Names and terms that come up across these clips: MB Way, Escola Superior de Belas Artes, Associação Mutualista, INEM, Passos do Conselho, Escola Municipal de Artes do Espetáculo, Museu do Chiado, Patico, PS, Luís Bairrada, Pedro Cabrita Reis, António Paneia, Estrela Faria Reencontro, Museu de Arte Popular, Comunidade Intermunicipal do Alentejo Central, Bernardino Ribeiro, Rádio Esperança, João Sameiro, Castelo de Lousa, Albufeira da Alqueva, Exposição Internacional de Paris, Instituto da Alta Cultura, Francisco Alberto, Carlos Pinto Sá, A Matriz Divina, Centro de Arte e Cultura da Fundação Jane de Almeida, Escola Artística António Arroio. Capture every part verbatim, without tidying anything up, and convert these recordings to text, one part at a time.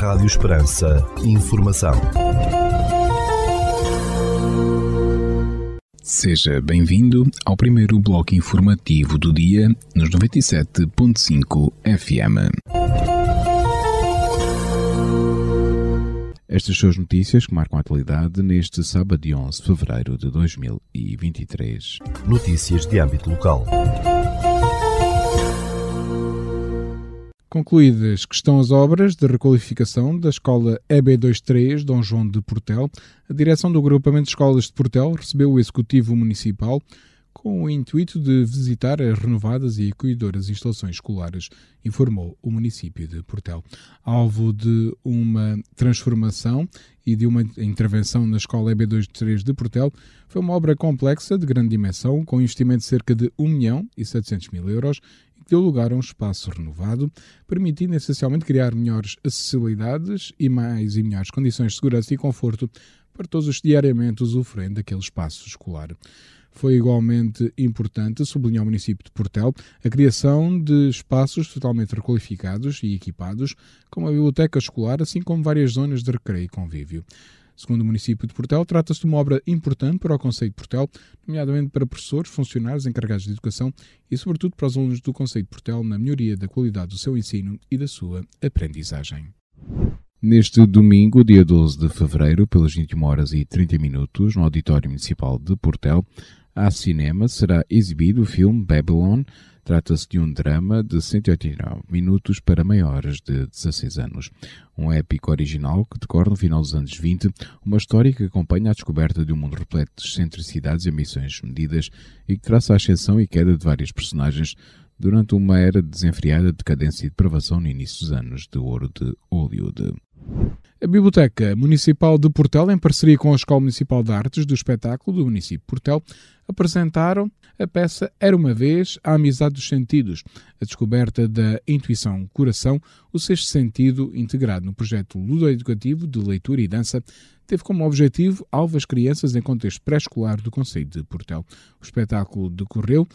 Rádio Esperança. Informação. Seja bem-vindo ao primeiro bloco informativo do dia nos noventa e sete ponto cinco F M. Estas são as notícias que marcam a atualidade neste sábado de onze de fevereiro de dois mil e vinte e três. Notícias de âmbito local. Concluídas que estão as obras de requalificação da Escola E B vinte e três Dom João de Portel, a direção do Agrupamento de Escolas de Portel recebeu o Executivo Municipal com o intuito de visitar as renovadas e acolhedoras instalações escolares, informou o município de Portel. Alvo de uma transformação e de uma intervenção na Escola E B vinte e três de Portel, foi uma obra complexa de grande dimensão, com investimento de cerca de um milhão e setecentos mil euros, e que deu lugar a um espaço renovado, permitindo essencialmente criar melhores acessibilidades e mais e melhores condições de segurança e conforto para todos os diariamente usufruem daquele espaço escolar. Foi igualmente importante, sublinhou o município de Portel, a criação de espaços totalmente requalificados e equipados, como a biblioteca escolar, assim como várias zonas de recreio e convívio. Segundo o município de Portel, trata-se de uma obra importante para o Concelho de Portel, nomeadamente para professores, funcionários, encarregados de educação e, sobretudo, para os alunos do Concelho de Portel na melhoria da qualidade do seu ensino e da sua aprendizagem. Neste domingo, dia doze de fevereiro, pelas vinte e uma horas e trinta minutos, no Auditório Municipal de Portel, a cinema será exibido o filme Babylon. Trata-se de um drama de cento e oitenta e nove minutos para maiores de dezasseis anos. Um épico original que decorre no final dos anos vinte, uma história que acompanha a descoberta de um mundo repleto de excentricidades e ambições medidas e que traça a ascensão e queda de vários personagens durante uma era desenfreada de decadência e depravação no início dos anos de ouro de Hollywood. A Biblioteca Municipal de Portel, em parceria com a Escola Municipal de Artes do Espetáculo do município de Portel, apresentaram a peça Era Uma Vez a Amizade dos Sentidos, a descoberta da intuição, coração, o sexto sentido, integrado no projeto Lúdico Educativo de Leitura e Dança, teve como objetivo alvas crianças em contexto pré-escolar do Concelho de Portel. O espetáculo decorreu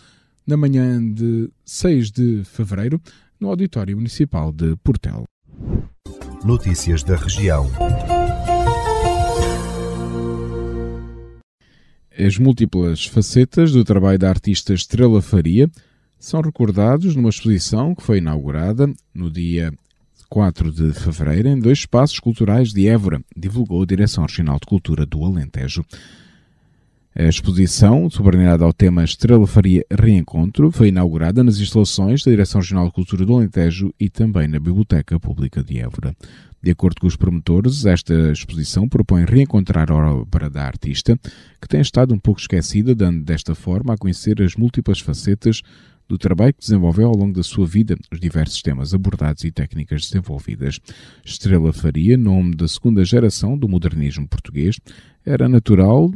na manhã de seis de fevereiro, no Auditório Municipal de Portel. Notícias da região. As múltiplas facetas do trabalho da artista Estrela Faria são recordados numa exposição que foi inaugurada no dia quatro de fevereiro em dois espaços culturais de Évora, divulgou a Direção Regional de Cultura do Alentejo. A exposição, subordinada ao tema Estrela Faria Reencontro, foi inaugurada nas instalações da Direção Regional de Cultura do Alentejo e também na Biblioteca Pública de Évora. De acordo com os promotores, esta exposição propõe reencontrar a obra da artista, que tem estado um pouco esquecida, dando desta forma a conhecer as múltiplas facetas do trabalho que desenvolveu ao longo da sua vida, os diversos temas abordados e técnicas desenvolvidas. Estrela Faria, nome da segunda geração do modernismo português, era natural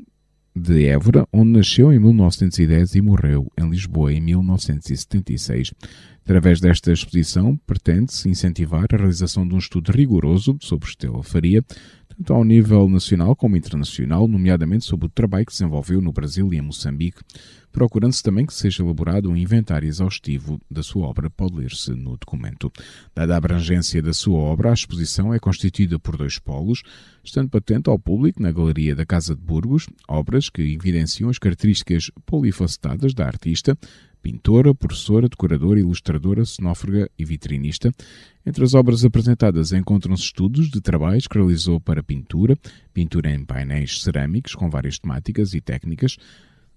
de Évora, onde nasceu em mil novecentos e dez e morreu em Lisboa em mil novecentos e setenta e seis. Através desta exposição, pretende-se incentivar a realização de um estudo rigoroso sobre Estrela Faria, tanto ao nível nacional como internacional, nomeadamente sobre o trabalho que desenvolveu no Brasil e em Moçambique, procurando-se também que seja elaborado um inventário exaustivo da sua obra, pode ler-se no documento. Dada a abrangência da sua obra, a exposição é constituída por dois polos, estando patente ao público na Galeria da Casa de Burgos, obras que evidenciam as características polifacetadas da artista, pintora, professora, decoradora, ilustradora, cenógrafa e vitrinista. Entre as obras apresentadas encontram-se estudos de trabalhos que realizou para pintura, pintura em painéis cerâmicos com várias temáticas e técnicas.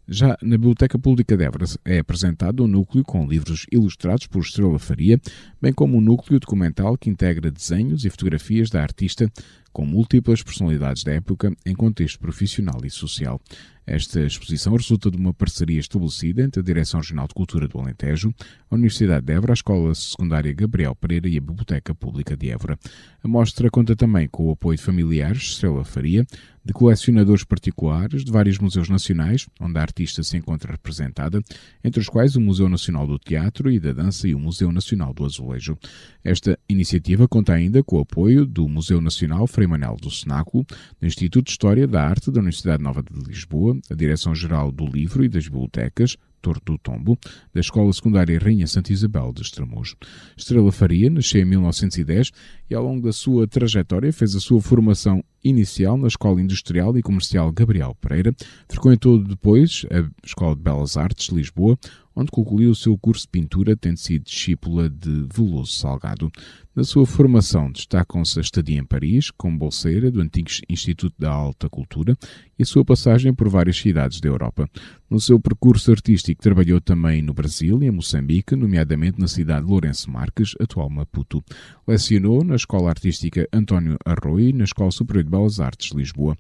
Já na Biblioteca Pública de Évora é apresentado um núcleo com livros ilustrados por Estrela Faria, bem como um núcleo documental que integra desenhos e fotografias da artista com múltiplas personalidades da época em contexto profissional e social. Esta exposição resulta de uma parceria estabelecida entre a Direção Regional de Cultura do Alentejo, a Universidade de Évora, a Escola Secundária Gabriel Pereira e a Biblioteca Pública de Évora. A mostra conta também com o apoio de familiares de Estrela Faria, de colecionadores particulares de vários museus nacionais, onde a artista se encontra representada, entre os quais o Museu Nacional do Teatro e da Dança e o Museu Nacional do Azulejo. Esta iniciativa conta ainda com o apoio do Museu Nacional Emanuel do Senaco, do Instituto de História da Arte da Universidade Nova de Lisboa, a Direção-Geral do Livro e das Bibliotecas, Torre do Tombo, da Escola Secundária Rainha Santa Isabel de Estremoz. Estrela Faria nasceu em mil novecentos e dez e, ao longo da sua trajetória, fez a sua formação inicial na Escola Industrial e Comercial Gabriel Pereira, frequentou depois a Escola de Belas Artes de Lisboa, onde concluiu o seu curso de pintura, tendo sido discípula de Veloso Salgado. Na sua formação destacam-se a estadia em Paris, como bolseira do antigo Instituto da Alta Cultura, e a sua passagem por várias cidades da Europa. No seu percurso artístico trabalhou também no Brasil e em Moçambique, nomeadamente na cidade de Lourenço Marques, atual Maputo. Lecionou na Escola Artística António Arroio e na Escola Superior de Belas Artes de Lisboa.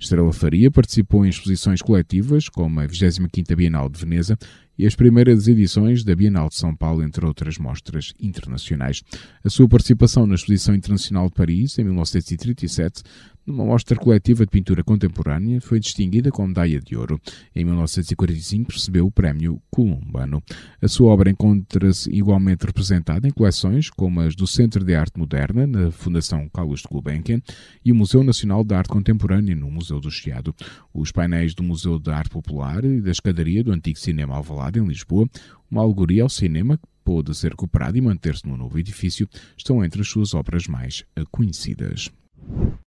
Estrela Faria participou em exposições coletivas, como a vigésima quinta Bienal de Veneza e as primeiras edições da Bienal de São Paulo, entre outras mostras internacionais. A sua participação na Exposição Internacional de Paris, em mil novecentos e trinta e sete, numa mostra coletiva de pintura contemporânea, foi distinguida com medalha de ouro. Em mil novecentos e quarenta e cinco recebeu o prémio Columbano. A sua obra encontra-se igualmente representada em coleções como as do Centro de Arte Moderna, na Fundação Carlos Gulbenkian, e o Museu Nacional de Arte Contemporânea, no Museu do Chiado. Os painéis do Museu de Arte Popular e da escadaria do antigo Cinema Alvalade, em Lisboa, uma alegoria ao cinema que pôde ser recuperada e manter-se no novo edifício, estão entre as suas obras mais conhecidas.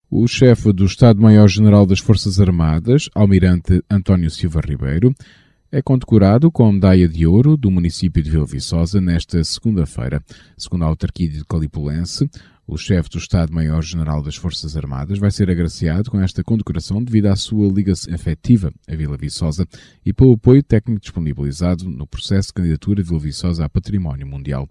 O chefe do Estado-Maior-General das Forças Armadas, almirante António Silva Ribeiro, é condecorado com a medalha de ouro do município de Vila Viçosa nesta segunda-feira. Segundo a autarquia de Calipulense, o chefe do Estado-Maior-General das Forças Armadas vai ser agraciado com esta condecoração devido à sua ligação afetiva a Vila Viçosa e pelo apoio técnico disponibilizado no processo de candidatura de Vila Viçosa a Património Mundial.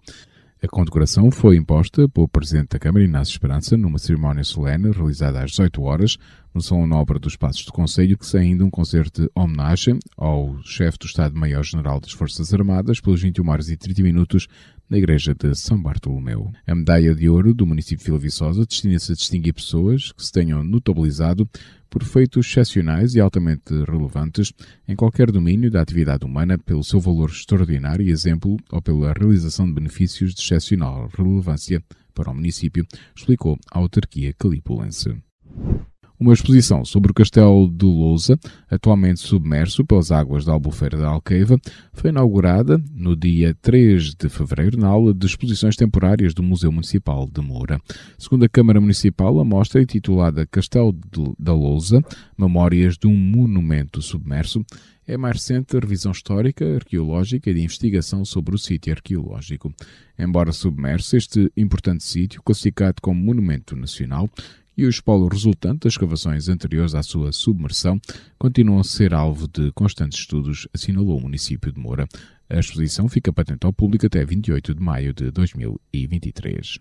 A condecoração foi imposta pelo Presidente da Câmara, Inácio Esperança, numa cerimónia solene realizada às dezoito horas no Salão Nobre dos Passos do Conselho, que saiu ainda um concerto de homenagem ao chefe do Estado-Maior-General das Forças Armadas pelos vinte e uma horas e trinta minutos na Igreja de São Bartolomeu. A medalha de ouro do município de Vila Viçosa destina-se a distinguir pessoas que se tenham notabilizado por feitos excepcionais e altamente relevantes em qualquer domínio da atividade humana pelo seu valor extraordinário e exemplo ou pela realização de benefícios de excepcional relevância para o município, explicou a autarquia calipulense. Uma exposição sobre o Castelo de Lousa, atualmente submerso pelas águas da Albufeira da Alqueva, foi inaugurada no dia três de fevereiro na aula de exposições temporárias do Museu Municipal de Moura. Segundo a Câmara Municipal, a mostra, intitulada Castelo da Lousa, Memórias de um Monumento Submerso, é a mais recente revisão histórica, arqueológica e de investigação sobre o sítio arqueológico. Embora submerso, este importante sítio, classificado como Monumento Nacional, e o espólio resultante das escavações anteriores à sua submersão continuam a ser alvo de constantes estudos, assinalou o município de Moura. A exposição fica patente ao público até vinte e oito de maio de dois mil e vinte e três.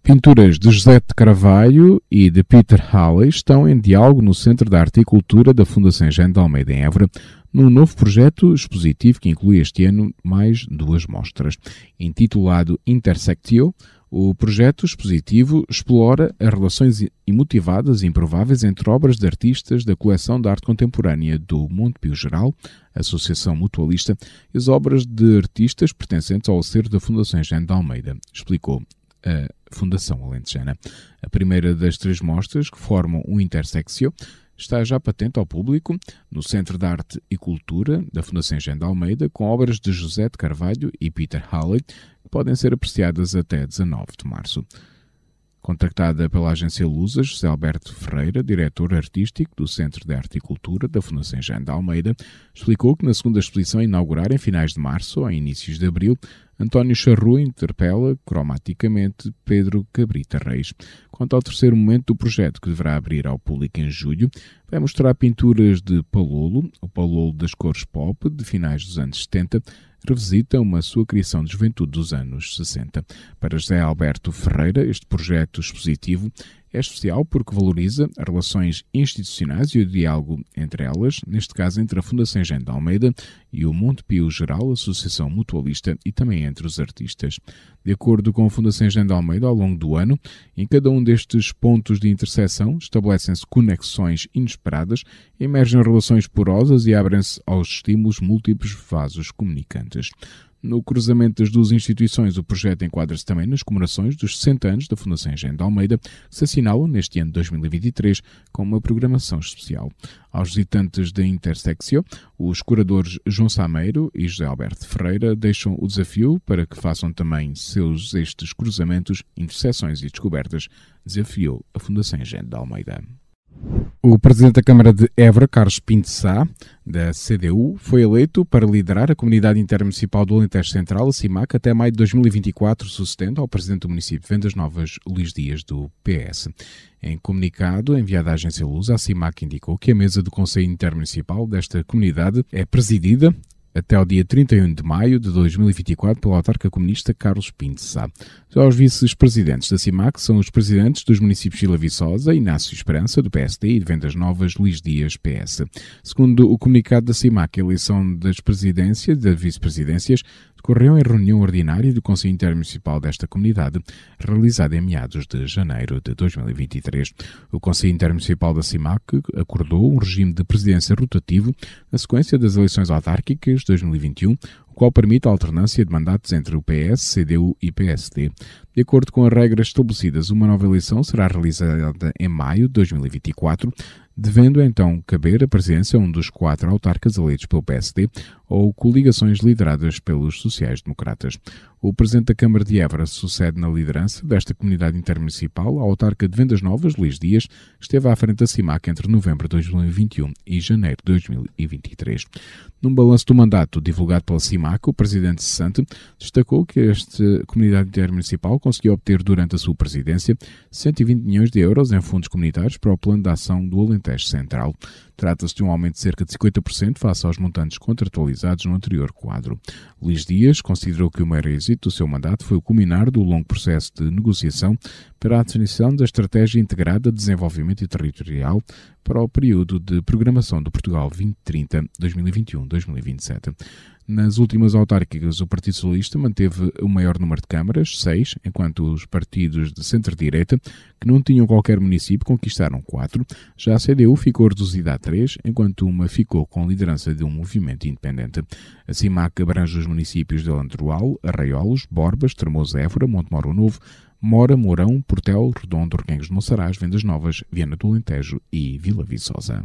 Pinturas de José de Carvalho e de Peter Halley estão em diálogo no Centro de Arte e Cultura da Fundação Jane de Almeida, em Évora, num novo projeto expositivo que inclui este ano mais duas mostras. Intitulado Intersectio, o projeto expositivo explora as relações imotivadas e improváveis entre obras de artistas da coleção de arte contemporânea do Montepio Geral, Associação Mutualista, e as obras de artistas pertencentes ao acervo da Fundação Jane de Almeida, explicou a Fundação Alentejana. A primeira das três mostras, que formam o Intersectio, está já patente ao público no Centro de Arte e Cultura da Fundação Jane de Almeida, com obras de José de Carvalho e Peter Halley, que podem ser apreciadas até dezanove de março. Contactada pela agência Lusa, José Alberto Ferreira, diretor artístico do Centro de Arte e Cultura da Fundação Jane de Almeida, explicou que na segunda exposição a inaugurar em finais de março ou inícios de abril, António Charrua interpela cromaticamente Pedro Cabrita Reis. Quanto ao terceiro momento do projeto, que deverá abrir ao público em julho, vai mostrar pinturas de palolo, o palolo das cores pop de finais dos anos setenta, revisita uma sua criação de juventude dos anos sessenta. Para José Alberto Ferreira, este projeto expositivo é especial porque valoriza as relações institucionais e o diálogo entre elas, neste caso entre a Fundação Jane de Almeida e o Montepio Geral, Associação Mutualista, e também entre os artistas. De acordo com a Fundação Jane de Almeida, ao longo do ano, em cada um destes pontos de interseção estabelecem-se conexões inesperadas, emergem relações porosas e abrem-se aos estímulos múltiplos vasos comunicantes. No cruzamento das duas instituições, o projeto enquadra-se também nas comemorações dos sessenta anos da Fundação Jane de Almeida, que se assinalam neste ano de dois mil e vinte e três com uma programação especial. Aos visitantes da Intersectio, os curadores João Sameiro e José Alberto Ferreira deixam o desafio para que façam também seus estes cruzamentos, interseções e descobertas, desafiou a Fundação Jane de Almeida. O Presidente da Câmara de Évora, Carlos Pinto Sá, da C D U, foi eleito para liderar a Comunidade Intermunicipal do Alentejo Central, a CIMAC, até maio de dois mil e vinte e quatro, sucedendo ao Presidente do Município Vendas Novas, Luís Dias, do P S. Em comunicado enviado à agência Lusa, a CIMAC indicou que a mesa do Conselho Intermunicipal desta comunidade é presidida até ao dia trinta e um de maio de dois mil e vinte e quatro, pelo autarca comunista Carlos Pinto Sá. Já os vice-presidentes da CIMAC são os presidentes dos municípios de Vila Viçosa, Inácio Esperança, do P S D, e de Vendas Novas, Luís Dias, P S. Segundo o comunicado da CIMAC, a eleição das presidências e das vice-presidências decorreu em reunião ordinária do Conselho Intermunicipal desta comunidade, realizada em meados de janeiro de dois mil e vinte e três. O Conselho Intermunicipal da CIMAC acordou um regime de presidência rotativo na sequência das eleições autárquicas de dois mil e vinte e um, o qual permite a alternância de mandatos entre o P S, C D U e P S D. De acordo com as regras estabelecidas, uma nova eleição será realizada em maio de dois mil e vinte e quatro, devendo então caber a presidência a um dos quatro autarcas eleitos pelo P S D ou coligações lideradas pelos sociais-democratas. O Presidente da Câmara de Évora sucede na liderança desta comunidade intermunicipal ao autarca de Vendas Novas, Luís Dias, que esteve à frente da CIMAC entre novembro de dois mil e vinte e um e janeiro de dois mil e vinte e três. Num balanço do mandato divulgado pela CIMAC, o Presidente cessante destacou que esta comunidade intermunicipal conseguiu obter durante a sua presidência cento e vinte milhões de euros em fundos comunitários para o plano de ação do Alentejo Central. Trata-se de um aumento de cerca de cinquenta por cento face aos montantes contratualizados no anterior quadro. Luís Dias considerou que o maior êxito do seu mandato foi o culminar do longo processo de negociação para a definição da Estratégia Integrada de Desenvolvimento Territorial para o período de programação do Portugal vinte trinta, dois mil e vinte e um a dois mil e vinte e sete. Nas últimas autárquicas, o Partido Socialista manteve o maior número de câmaras, seis, enquanto os partidos de centro-direita, que não tinham qualquer município, conquistaram quatro. Já a C D U ficou reduzida a três, enquanto uma ficou com liderança de um movimento independente. A CIMAC abrange os municípios de Alandroal, Arraiolos, Borbas, Tremoso, Évora, Montemoro Novo, Mora, Mourão, Portel, Redondo, Requengos de Monsaraz, Vendas Novas, Viana do Alentejo e Vila Viçosa.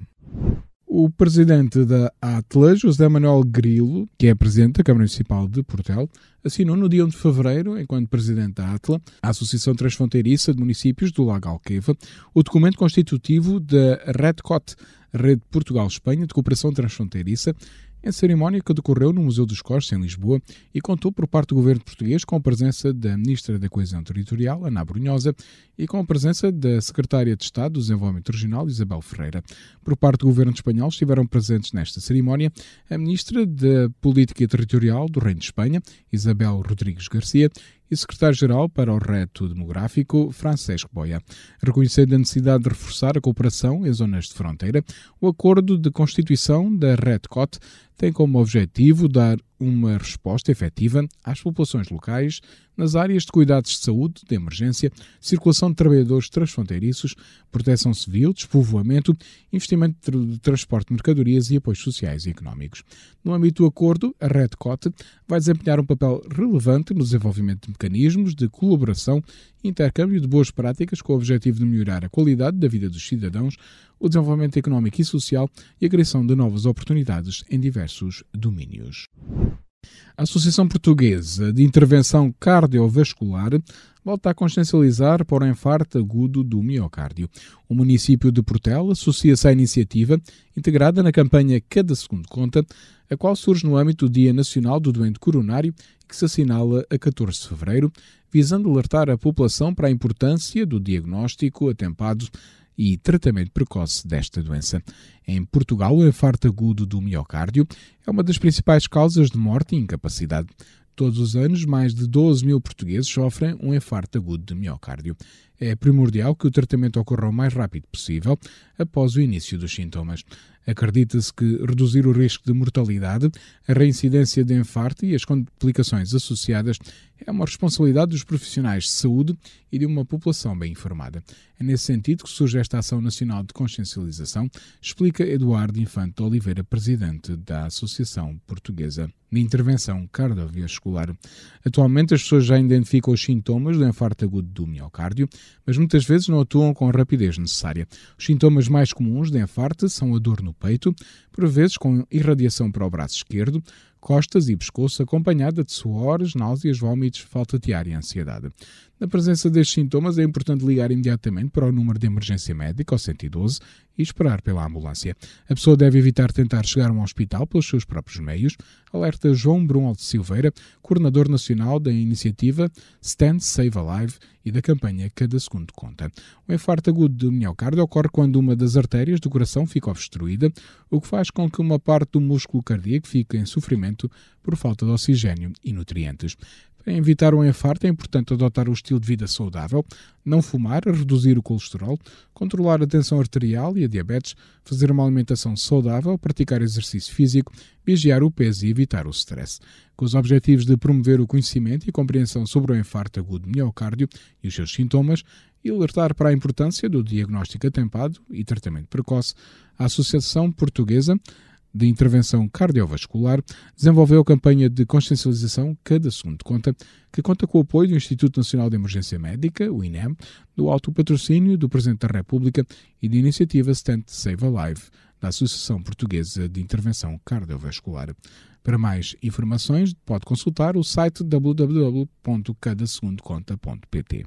O presidente da Atlas, José Manuel Grilo, que é presidente da Câmara Municipal de Portel, assinou no dia um de fevereiro, enquanto presidente da Atla, a Associação Transfronteiriça de Municípios do Lago Alqueva, o documento constitutivo da REDCOT, Rede Portugal-Espanha de Cooperação Transfronteiriça, em cerimónia que decorreu no Museu dos Costes, em Lisboa, e contou por parte do governo português com a presença da Ministra da Coesão Territorial, Ana Brunhosa, e com a presença da Secretária de Estado do Desenvolvimento Regional, Isabel Ferreira. Por parte do governo espanhol estiveram presentes nesta cerimónia a Ministra da Política Territorial do Reino de Espanha, Isabel Rodrigues Garcia, e Secretário-Geral para o Reto Demográfico, Francesco Boia. Reconhecendo a necessidade de reforçar a cooperação em zonas de fronteira, o acordo de constituição da REDCOT tem como objetivo dar uma resposta efetiva às populações locais nas áreas de cuidados de saúde, de emergência, circulação de trabalhadores transfronteiriços, proteção civil, despovoamento, investimento de transporte de mercadorias e apoios sociais e económicos. No âmbito do acordo, a REDCOT vai desempenhar um papel relevante no desenvolvimento de mecanismos de colaboração e intercâmbio de boas práticas com o objetivo de melhorar a qualidade da vida dos cidadãos, o desenvolvimento económico e social e a criação de novas oportunidades em diversos domínios. A Associação Portuguesa de Intervenção Cardiovascular volta a consciencializar para o infarto agudo do miocárdio. O município de Portel associa-se à iniciativa integrada na campanha Cada Segundo Conta, a qual surge no âmbito do Dia Nacional do Doente Coronário, que se assinala a catorze de fevereiro, visando alertar a população para a importância do diagnóstico atempado e tratamento precoce desta doença. Em Portugal, o infarto agudo do miocárdio é uma das principais causas de morte e incapacidade. Todos os anos, mais de doze mil portugueses sofrem um infarto agudo de miocárdio. É primordial que o tratamento ocorra o mais rápido possível após o início dos sintomas. Acredita-se que reduzir o risco de mortalidade, a reincidência de infarto e as complicações associadas é uma responsabilidade dos profissionais de saúde e de uma população bem informada. É nesse sentido que surge esta Ação Nacional de Consciencialização, explica Eduardo Infante Oliveira, presidente da Associação Portuguesa de Intervenção Cardiovascular. Atualmente as pessoas já identificam os sintomas do infarto agudo do miocárdio, mas muitas vezes não atuam com a rapidez necessária. Os sintomas mais comuns de infarto são a dor no peito, por vezes com irradiação para o braço esquerdo, costas e pescoço, acompanhada de suores, náuseas, vômitos, falta de ar e ansiedade. Na presença destes sintomas, é importante ligar imediatamente para o número de emergência médica, ao cento e doze, e esperar pela ambulância. A pessoa deve evitar tentar chegar a um hospital pelos seus próprios meios, alerta João Brunal de Silveira, coordenador nacional da iniciativa Stand Save Alive e da campanha Cada Segundo Conta. O infarto agudo do miocárdio ocorre quando uma das artérias do coração fica obstruída, o que faz com que uma parte do músculo cardíaco fique em sofrimento por falta de oxigênio e nutrientes. Para evitar um infarto é importante adotar um estilo de vida saudável, não fumar, reduzir o colesterol, controlar a tensão arterial e a diabetes, fazer uma alimentação saudável, praticar exercício físico, vigiar o peso e evitar o stress. Com os objetivos de promover o conhecimento e compreensão sobre o infarto agudo do miocárdio e os seus sintomas, e alertar para a importância do diagnóstico atempado e tratamento precoce, a Associação Portuguesa de Intervenção Cardiovascular desenvolveu a campanha de consciencialização Cada Segundo Conta, que conta com o apoio do Instituto Nacional de Emergência Médica, o INEM, do autopatrocínio do Presidente da República e da iniciativa Stand Save Alive, da Associação Portuguesa de Intervenção Cardiovascular. Para mais informações, pode consultar o site w w w ponto cada segundo conta ponto p t.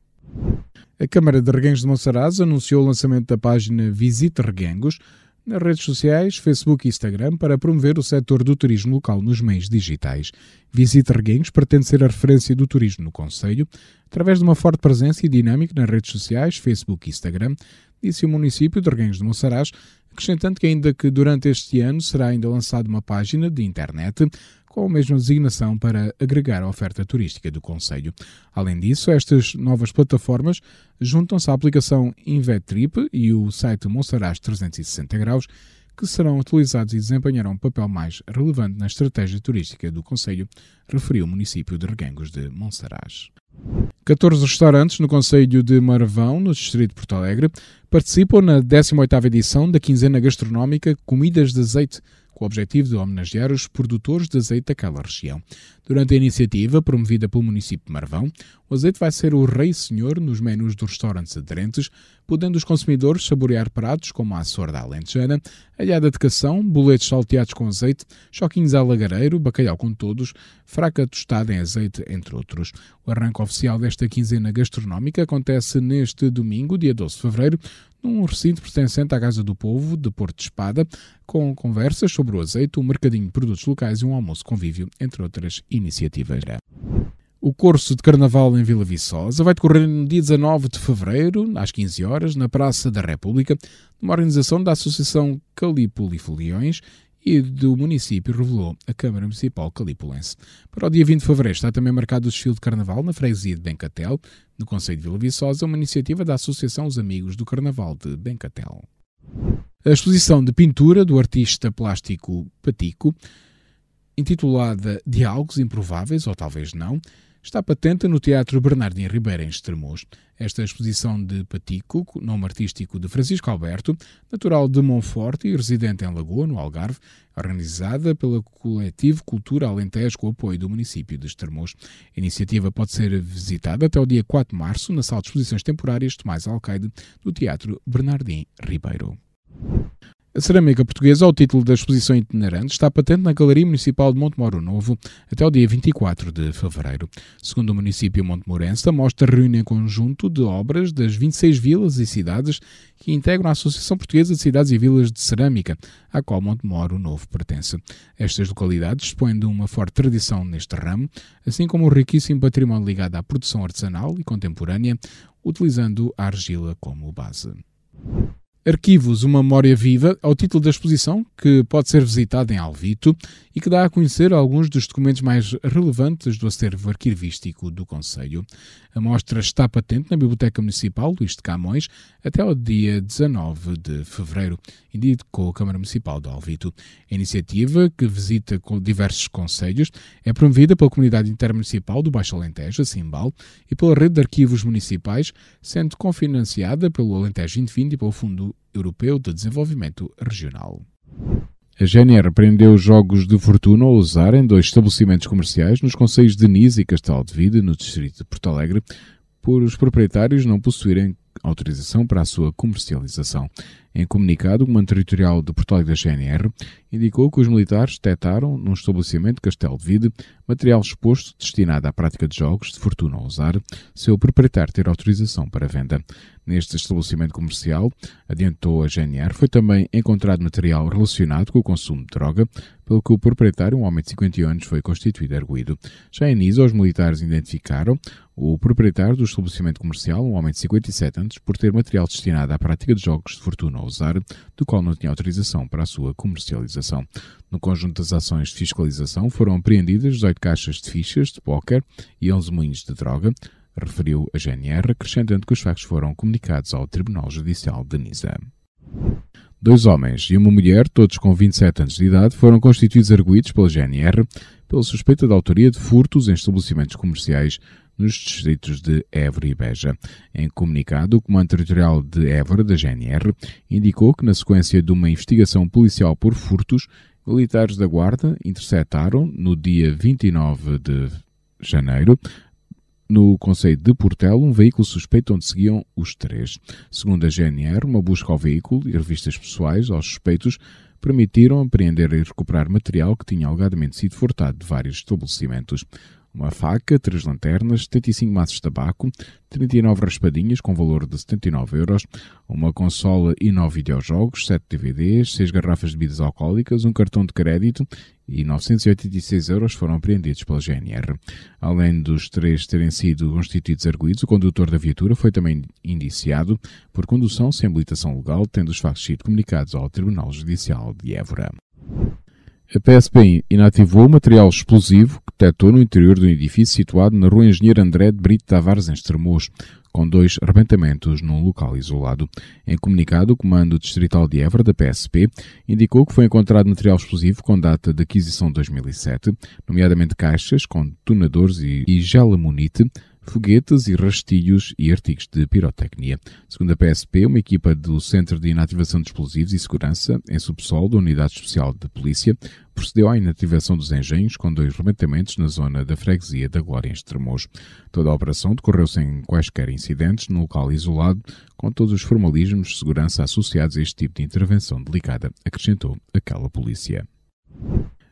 A Câmara de Reguengos de Monsaraz anunciou o lançamento da página Visite Reguengos nas redes sociais, Facebook e Instagram, para promover o setor do turismo local nos meios digitais. Visite Reguengos pretende ser a referência do turismo no concelho, através de uma forte presença e dinâmica nas redes sociais, Facebook e Instagram, disse o município de Reguengos de Monsaraz, acrescentando que ainda que durante este ano será ainda lançada uma página de internet com a mesma designação para agregar a oferta turística do concelho. Além disso, estas novas plataformas juntam-se à aplicação InvETrip e o site Monsaraz trezentos e sessenta graus, que serão utilizados e desempenharão um papel mais relevante na estratégia turística do concelho, referiu o município de Reguengos de Monsaraz. catorze restaurantes no concelho de Marvão, no distrito de Porto Alegre, participam na décima oitava edição da quinzena gastronómica Comidas de Azeite, com o objetivo de homenagear os produtores de azeite daquela região. Durante a iniciativa, promovida pelo município de Marvão, o azeite vai ser o rei senhor nos menus dos restaurantes aderentes, podendo os consumidores saborear pratos como a sorda alentejana, alhada de cação, boletos salteados com azeite, choquinhos à lagareiro, bacalhau com todos, fraca tostada em azeite, entre outros. O arranque oficial desta quinzena gastronómica acontece neste domingo, dia doze de fevereiro, num recinto pertencente à Casa do Povo, de Porto de Espada, com conversas sobre o azeite, um mercadinho de produtos locais e um almoço convívio, entre outras iniciativas. O curso de Carnaval em Vila Viçosa vai decorrer no dia dezanove de fevereiro, às quinze horas, na Praça da República, numa organização da Associação Calípoli Foliões e do município, revelou a Câmara Municipal Calipulense. Para o dia vinte de fevereiro está também marcado o desfile de Carnaval na freguesia de Bencatel, no concelho de Vila Viçosa, uma iniciativa da Associação Os Amigos do Carnaval de Bencatel. A exposição de pintura do artista plástico Patico, intitulada Diálogos Improváveis, ou talvez não, está patente no Teatro Bernardino Ribeiro, em Estremoz. Esta exposição de Patico, nome artístico de Francisco Alberto, natural de Monforte e residente em Lagoa, no Algarve, organizada pela Coletivo Cultura Alentejo com o apoio do município de Estremoz. A iniciativa pode ser visitada até o dia quatro de março na Sala de Exposições Temporárias Tomás Alcaide, do Teatro Bernardino Ribeiro. A cerâmica portuguesa, ao título da exposição itinerante, está patente na Galeria Municipal de Montemoro Novo até o dia vinte e quatro de fevereiro. Segundo o município montemorense, a mostra reúne um conjunto de obras das vinte e seis vilas e cidades que integram a Associação Portuguesa de Cidades e Vilas de Cerâmica, à qual Montemoro Novo pertence. Estas localidades dispõem de uma forte tradição neste ramo, assim como um riquíssimo património ligado à produção artesanal e contemporânea, utilizando a argila como base. Arquivos, uma memória viva, ao título da exposição, que pode ser visitada em Alvito e que dá a conhecer alguns dos documentos mais relevantes do acervo arquivístico do Concelho. A mostra está patente na Biblioteca Municipal Luís de Camões até ao dia dezanove de fevereiro, indicou a Câmara Municipal de Alvito. A iniciativa, que visita diversos concelhos, é promovida pela Comunidade Intermunicipal do Baixo Alentejo, a Cimbal, e pela Rede de Arquivos Municipais, sendo cofinanciada pelo Alentejo Indefinido e pelo Fundo Europeu de Desenvolvimento Regional. A G N R prendeu jogos de fortuna a usar em dois estabelecimentos comerciais nos concelhos de Nis e Castelo de Vida, no distrito de Porto Alegre, por os proprietários não possuírem autorização para a sua comercialização. Em comunicado, o Comando Territorial de Porto Alegre da G N R indicou que os militares detectaram, num estabelecimento de Castelo de Vida, material exposto destinado à prática de jogos de fortuna a usar, se o proprietário ter autorização para venda. Neste estabelecimento comercial, adiantou a G N R, foi também encontrado material relacionado com o consumo de droga, pelo que o proprietário, um homem de cinquenta anos, foi constituído arguido. Já em Nisa, os militares identificaram o proprietário do estabelecimento comercial, um homem de cinquenta e sete anos, por ter material destinado à prática de jogos de fortuna a usar, do qual não tinha autorização para a sua comercialização. No conjunto das ações de fiscalização foram apreendidas dezoito caixas de fichas de póquer e onze moinhos de droga, referiu a G N R, acrescentando que os factos foram comunicados ao Tribunal Judicial de Nisa. Dois homens e uma mulher, todos com vinte e sete anos de idade, foram constituídos arguidos pela G N R pela suspeita da autoria de furtos em estabelecimentos comerciais nos distritos de Évora e Beja. Em comunicado, o Comando Territorial de Évora, da G N R, indicou que, na sequência de uma investigação policial por furtos, militares da Guarda interceptaram, no dia vinte e nove de janeiro, no concelho de Portel, um veículo suspeito onde seguiam os três. Segundo a G N R, uma busca ao veículo e revistas pessoais aos suspeitos permitiram apreender e recuperar material que tinha alegadamente sido furtado de vários estabelecimentos. Uma faca, três lanternas, setenta e cinco maços de tabaco, trinta e nove raspadinhas com valor de setenta e nove euros, uma consola e nove videojogos, sete D V Ds, seis garrafas de bebidas alcoólicas, um cartão de crédito e novecentos e oitenta e seis euros foram apreendidos pela G N R. Além dos três terem sido constituídos arguidos, o condutor da viatura foi também indiciado por condução sem habilitação legal, tendo os factos sido comunicados ao Tribunal Judicial de Évora. A P S P inativou material explosivo que detectou no interior de um edifício situado na rua Engenheiro André de Brito Tavares, em Estremoz, com dois arrebentamentos num local isolado. Em comunicado, o Comando Distrital de Évora, da P S P, indicou que foi encontrado material explosivo com data de aquisição de dois mil e sete, nomeadamente caixas com detonadores e, e gelamonite, foguetes e rastilhos e artigos de pirotecnia. Segundo a P S P, uma equipa do Centro de Inativação de Explosivos e Segurança, em subsolo da Unidade Especial de Polícia, procedeu à inativação dos engenhos com dois rebentamentos na zona da freguesia da Glória, em Estremoz. Toda a operação decorreu sem quaisquer incidentes, num local isolado, com todos os formalismos de segurança associados a este tipo de intervenção delicada, acrescentou aquela polícia.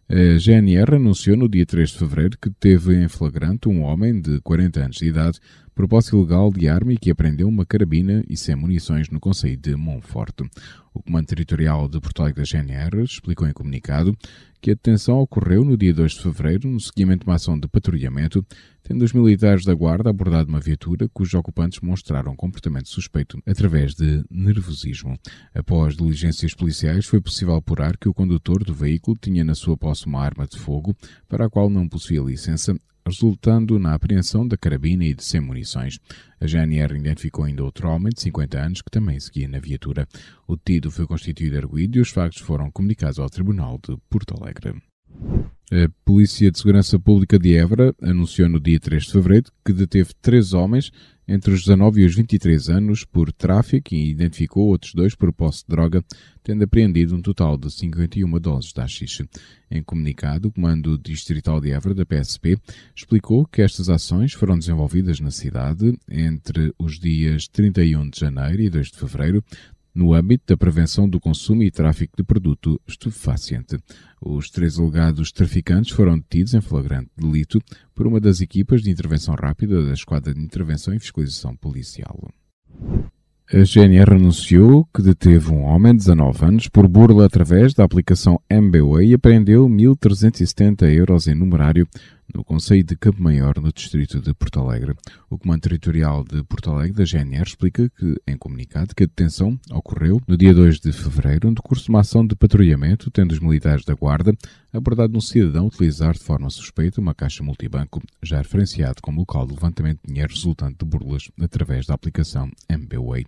A G N R anunciou no dia três de fevereiro que teve em flagrante um homem de quarenta anos de idade por posse ilegal de arma e que apreendeu uma carabina e sem munições no concelho de Monforte. O Comando Territorial de Porto Alegre da G N R explicou em comunicado que a detenção ocorreu no dia dois de fevereiro no seguimento de uma ação de patrulhamento, tendo os militares da Guarda abordado uma viatura cujos ocupantes mostraram comportamento suspeito através de nervosismo. Após diligências policiais, foi possível apurar que o condutor do veículo tinha na sua posse uma arma de fogo para a qual não possuía licença, resultando na apreensão da carabina e de cem munições. A G N R identificou ainda outro homem de cinquenta anos que também seguia na viatura. O detido foi constituído arguido e os factos foram comunicados ao Tribunal de Porto Alegre. A Polícia de Segurança Pública de Évora anunciou no dia três de fevereiro que deteve três homens entre os dezanove e os vinte e três anos por tráfico e identificou outros dois por posse de droga, tendo apreendido um total de cinquenta e uma doses de haxixe. Em comunicado, o Comando Distrital de Évora, da P S P, explicou que estas ações foram desenvolvidas na cidade entre os dias trinta e um de janeiro e dois de fevereiro, no âmbito da prevenção do consumo e tráfico de produto estupefaciente. Os três alegados traficantes foram detidos em flagrante delito por uma das equipas de intervenção rápida da Esquadra de Intervenção e Fiscalização Policial. A G N R anunciou que deteve um homem de dezanove anos por burla através da aplicação M B Way e apreendeu mil trezentos e setenta euros em numerário no concelho de Cabo Maior, no distrito de Porto Alegre. O Comando Territorial de Porto Alegre, da G N R, explica que, em comunicado, que a detenção ocorreu no dia dois de fevereiro, no curso de uma ação de patrulhamento, tendo os militares da Guarda abordado um cidadão a utilizar de forma suspeita uma caixa multibanco, já referenciado como local de levantamento de dinheiro resultante de burlas através da aplicação M B Way.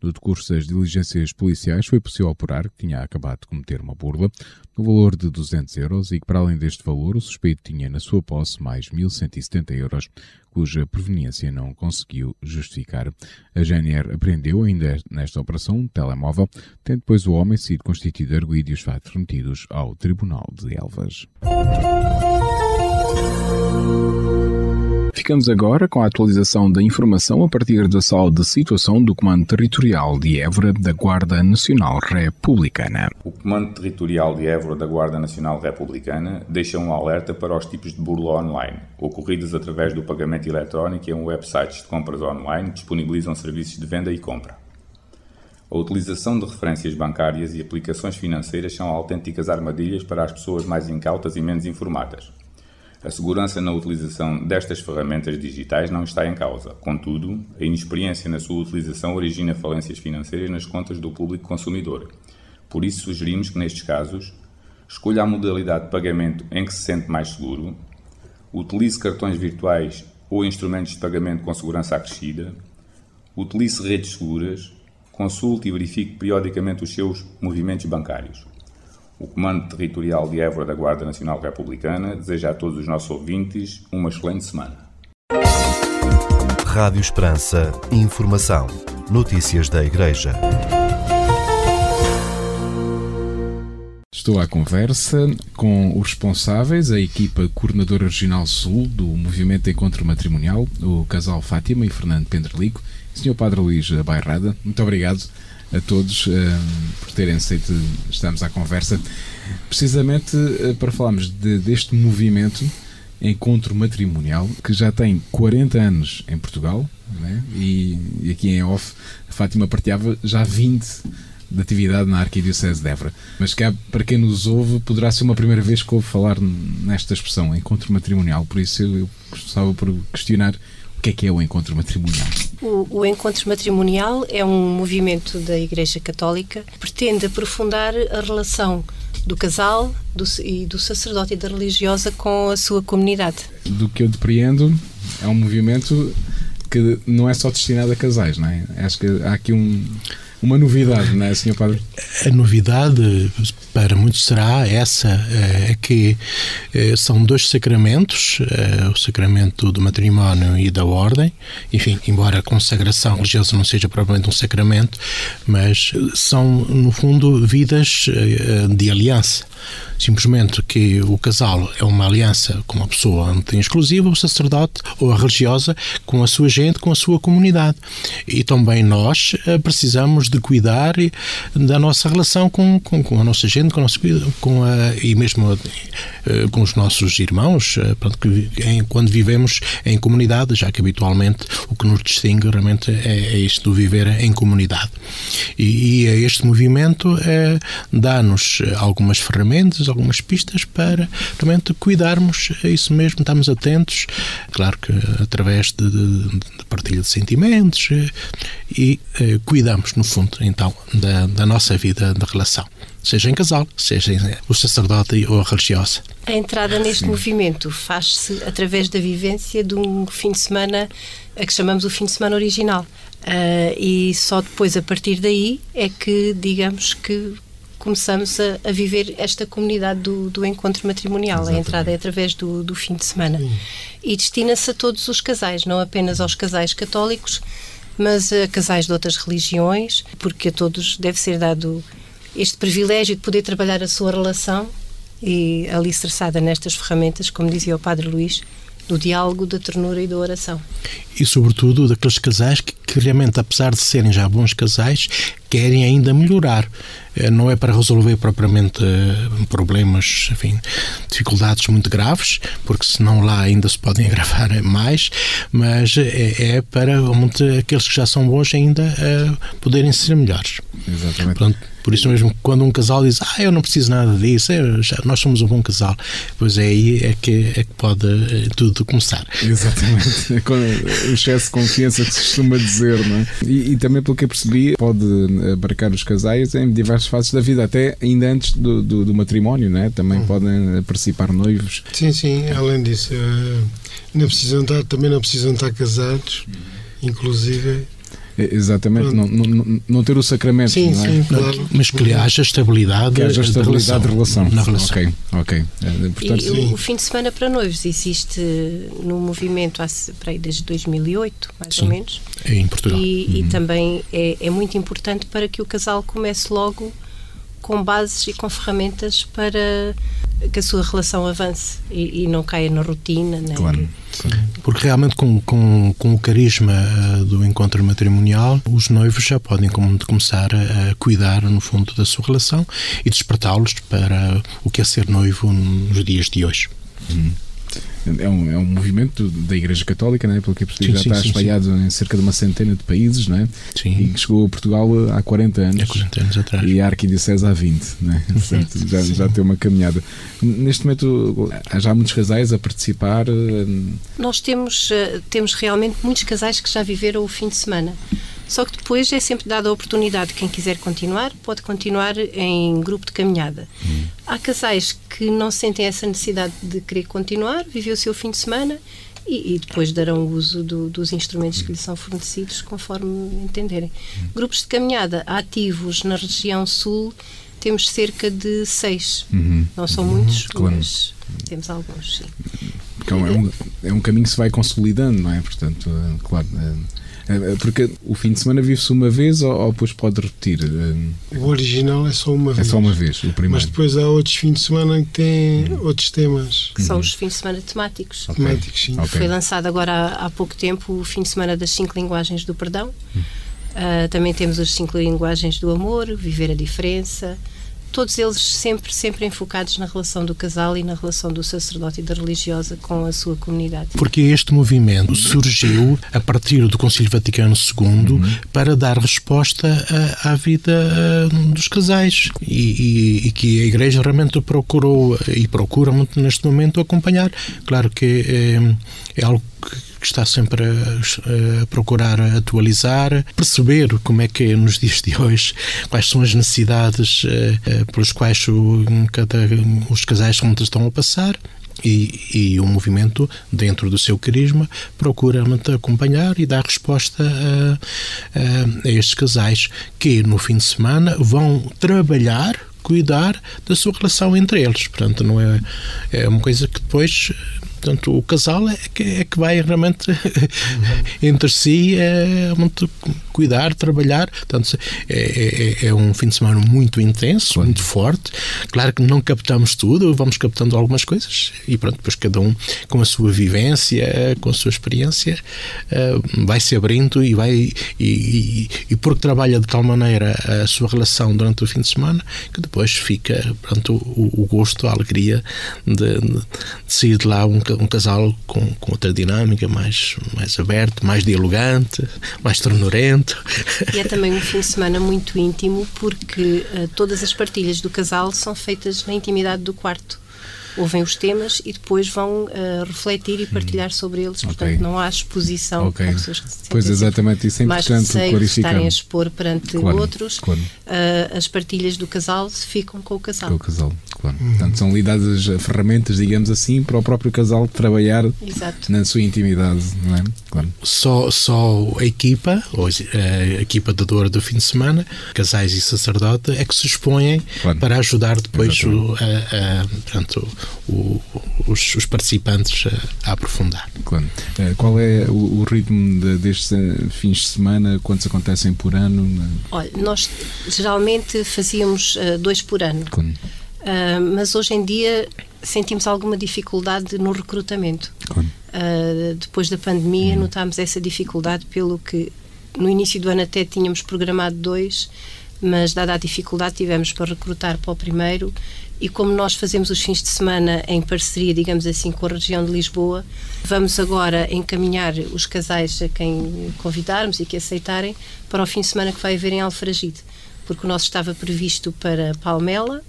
No decurso das diligências policiais, foi possível apurar que tinha acabado de cometer uma burla no valor de duzentos euros e que, para além deste valor, o suspeito tinha na sua posse mais mil cento e setenta euros, cuja proveniência não conseguiu justificar. A G N R apreendeu ainda nesta operação um telemóvel, tendo depois o homem sido constituído arguido e os fatos remetidos ao Tribunal de Elvas. Ficamos agora com a atualização da informação a partir da sala de situação do Comando Territorial de Évora da Guarda Nacional Republicana. O Comando Territorial de Évora da Guarda Nacional Republicana deixa um alerta para os tipos de burla online, ocorridos através do pagamento eletrónico em websites de compras online que disponibilizam serviços de venda e compra. A utilização de referências bancárias e aplicações financeiras são autênticas armadilhas para as pessoas mais incautas e menos informadas. A segurança na utilização destas ferramentas digitais não está em causa. Contudo, a inexperiência na sua utilização origina falências financeiras nas contas do público consumidor. Por isso, sugerimos que, nestes casos, escolha a modalidade de pagamento em que se sente mais seguro, utilize cartões virtuais ou instrumentos de pagamento com segurança acrescida, utilize redes seguras, consulte e verifique periodicamente os seus movimentos bancários. O Comando Territorial de Évora da Guarda Nacional Republicana deseja a todos os nossos ouvintes uma excelente semana. Rádio Esperança. Informação. Notícias da Igreja. Estou à conversa com os responsáveis, a equipa coordenadora regional sul do Movimento Encontro Matrimonial, o casal Fátima e Fernando Pendrelico, e o senhor Padre Luís Bairrada. Muito obrigado a todos uh, por terem aceito estarmos à conversa, precisamente uh, para falarmos de, deste movimento Encontro Matrimonial, que já tem quarenta anos em Portugal, né? e, e aqui em off a Fátima partilhava já vinte de atividade na Arquidiocese de Évora, mas cá, para quem nos ouve, poderá ser uma primeira vez que ouve falar nesta expressão Encontro Matrimonial. Por isso eu, eu gostava por questionar o que é que é o Encontro Matrimonial. O, o Encontro Matrimonial é um movimento da Igreja Católica que pretende aprofundar a relação do casal do, e do sacerdote e da religiosa com a sua comunidade. Do que eu depreendo, é um movimento que não é só destinado a casais, não é? Acho que há aqui um, uma novidade, não é, senhor Padre? A novidade para muitos será essa, é que são dois sacramentos, o sacramento do matrimónio e da ordem. Enfim, embora a consagração religiosa não seja propriamente um sacramento, mas são, no fundo, vidas de aliança. Simplesmente que o casal é uma aliança com uma pessoa não tem exclusiva, o sacerdote ou a religiosa, com a sua gente, com a sua comunidade. E também nós precisamos de cuidar da nossa relação com, com, com a nossa gente, com a nossa, com a, e mesmo com os nossos irmãos, pronto, que em, quando vivemos em comunidade, já que habitualmente o que nos distingue realmente é, é isto do viver em comunidade. E, e este movimento é, dá-nos algumas ferramentas, algumas pistas para realmente cuidarmos a isso mesmo, estarmos atentos, claro que através de, de, de partilha de sentimentos, e eh, cuidamos, no fundo, então, da, da nossa vida de relação. Seja em casal, seja o sacerdote ou a religiosa. A entrada neste Sim. movimento faz-se através da vivência de um fim de semana a que chamamos o fim de semana original. Uh, e só depois, a partir daí, é que, digamos que, começamos a, a viver esta comunidade do, do encontro matrimonial. Exatamente. A entrada é através do, do fim de semana. Sim. E destina-se a todos os casais, não apenas aos casais católicos, mas a casais de outras religiões, porque a todos deve ser dado este privilégio de poder trabalhar a sua relação e alicerçada nestas ferramentas, como dizia o Padre Luís, do diálogo, da ternura e da oração. E, sobretudo, daqueles casais que, que realmente, apesar de serem já bons casais, querem ainda melhorar. Não é para resolver propriamente problemas, enfim, dificuldades muito graves, porque senão lá ainda se podem agravar mais, mas é, é para aqueles que já são bons ainda uh, poderem ser melhores. Exatamente. Pronto. Por isso mesmo, quando um casal diz, ah, eu não preciso nada disso, é, nós somos um bom casal, pois é aí é que, é que pode é, tudo começar. Exatamente. O excesso de confiança que se costuma dizer, não é? E, e também, pelo que eu percebi, pode abarcar os casais em diversas fases da vida, até ainda antes do, do, do matrimónio, não é? Também hum. podem participar noivos. Sim, sim, além disso, não precisam estar, também não precisam estar casados, inclusive... Exatamente, não, não, não ter o sacramento, sim, não é? Sim, claro. Mas que haja estabilidade, que haja estabilidade de relação. De relação. Ok, ok. É, portanto, e sim. O fim de semana para noivos existe no movimento há, peraí, desde dois mil e oito, mais sim, ou menos. É em Portugal. E, hum. e também é, é muito importante para que o casal comece logo com bases e com ferramentas para que a sua relação avance e, e não caia na rotina, né? Claro. Porque realmente com, com, com o carisma do encontro matrimonial, os noivos já podem começar a cuidar no fundo da sua relação e despertá-los para o que é ser noivo nos dias de hoje. Hum. É um, é um movimento da Igreja Católica, não é? Pelo que sim, já sim, está sim, espalhado sim. em cerca de uma centena de países, não é? Sim. E que chegou a Portugal há quarenta anos. Há quarenta anos atrás. E a Arquidiocese há vinte, não é? Portanto, já, já tem uma caminhada. Neste momento, há já muitos casais a participar? Nós temos, temos realmente muitos casais que já viveram o fim de semana. Só que depois é sempre dada a oportunidade, quem quiser continuar, pode continuar em grupo de caminhada. Hum. Há casais que não sentem essa necessidade de querer continuar, viver o seu fim de semana e, e depois darão uso do, dos instrumentos que lhes são fornecidos, conforme entenderem. Hum. Grupos de caminhada ativos na região sul, temos cerca de seis. Uhum. Não são muitos, claro, mas temos alguns, sim. Então, é, um, é um caminho que se vai consolidando, não é? Portanto, claro... É... Porque o fim de semana vive-se uma vez ou, ou depois pode repetir? O original é só uma vez. É só uma vez, o primeiro. Mas depois há outros fins de semana que têm uhum. outros temas. Que uhum. são os fins de semana temáticos. Okay. Temáticos, sim. Okay. Foi lançado agora há, há pouco tempo o fim de semana das cinco linguagens do perdão. Uhum. Uh, também temos as cinco linguagens do amor, viver a diferença. Todos eles sempre, sempre enfocados na relação do casal e na relação do sacerdote e da religiosa com a sua comunidade. Porque este movimento surgiu a partir do Concílio Vaticano segundo uhum. para dar resposta à, à vida dos casais e, e, e que a Igreja realmente procurou e procura muito neste momento acompanhar. Claro que é, é algo que que está sempre a, a procurar atualizar, perceber como é que é nos dias de hoje, quais são as necessidades uh, pelos quais o, cada, os casais estão a passar e, e o movimento, dentro do seu carisma, procura acompanhar e dar resposta a, a, a estes casais que, no fim de semana, vão trabalhar, cuidar da sua relação entre eles. Portanto, não é, é uma coisa que depois... Portanto, o casal é que, é que vai realmente entre si é, muito cuidar, trabalhar. Portanto, é, é, é um fim de semana muito intenso, claro, muito forte. Claro que não captamos tudo, vamos captando algumas coisas e pronto, depois cada um com a sua vivência, com a sua experiência, vai se abrindo e vai e, e, e porque trabalha de tal maneira a sua relação durante o fim de semana que depois fica pronto, o, o gosto, a alegria de, de sair de lá um um casal com, com outra dinâmica, mais, mais aberto, mais dialogante, mais ternurento. E é também um fim de semana muito íntimo, porque uh, todas as partilhas do casal são feitas na intimidade do quarto. Ouvem os temas e depois vão uh, refletir e partilhar sobre eles, portanto okay. não há exposição okay. para pessoas que se pois exatamente, isso é importante clarificar. Estarem a expor perante claro, outros, claro. Uh, as partilhas do casal ficam com o casal. Com o casal, claro. Uhum. Portanto, são lidadas ferramentas, digamos assim, para o próprio casal trabalhar exato. Na sua intimidade, não é? Claro. Só, só a equipa, ou a equipa de dor do fim de semana, casais e sacerdote, é que se expõem claro. Para ajudar depois o, a, a, portanto, O, os, os participantes a, a aprofundar. Claro. Qual é o, o ritmo de, destes fins de semana? Quantos acontecem por ano? Olha, nós geralmente fazíamos uh, dois por ano, claro. uh, mas hoje em dia sentimos alguma dificuldade no recrutamento. Claro. Uh, depois da pandemia hum. notámos essa dificuldade, pelo que no início do ano até tínhamos programado dois, mas dada a dificuldade tivemos para recrutar para o primeiro. E como nós fazemos os fins de semana em parceria, digamos assim, com a região de Lisboa, vamos agora encaminhar os casais a quem convidarmos e que aceitarem para o fim de semana que vai haver em Alfaragide. porque o nosso estava previsto para Palmela,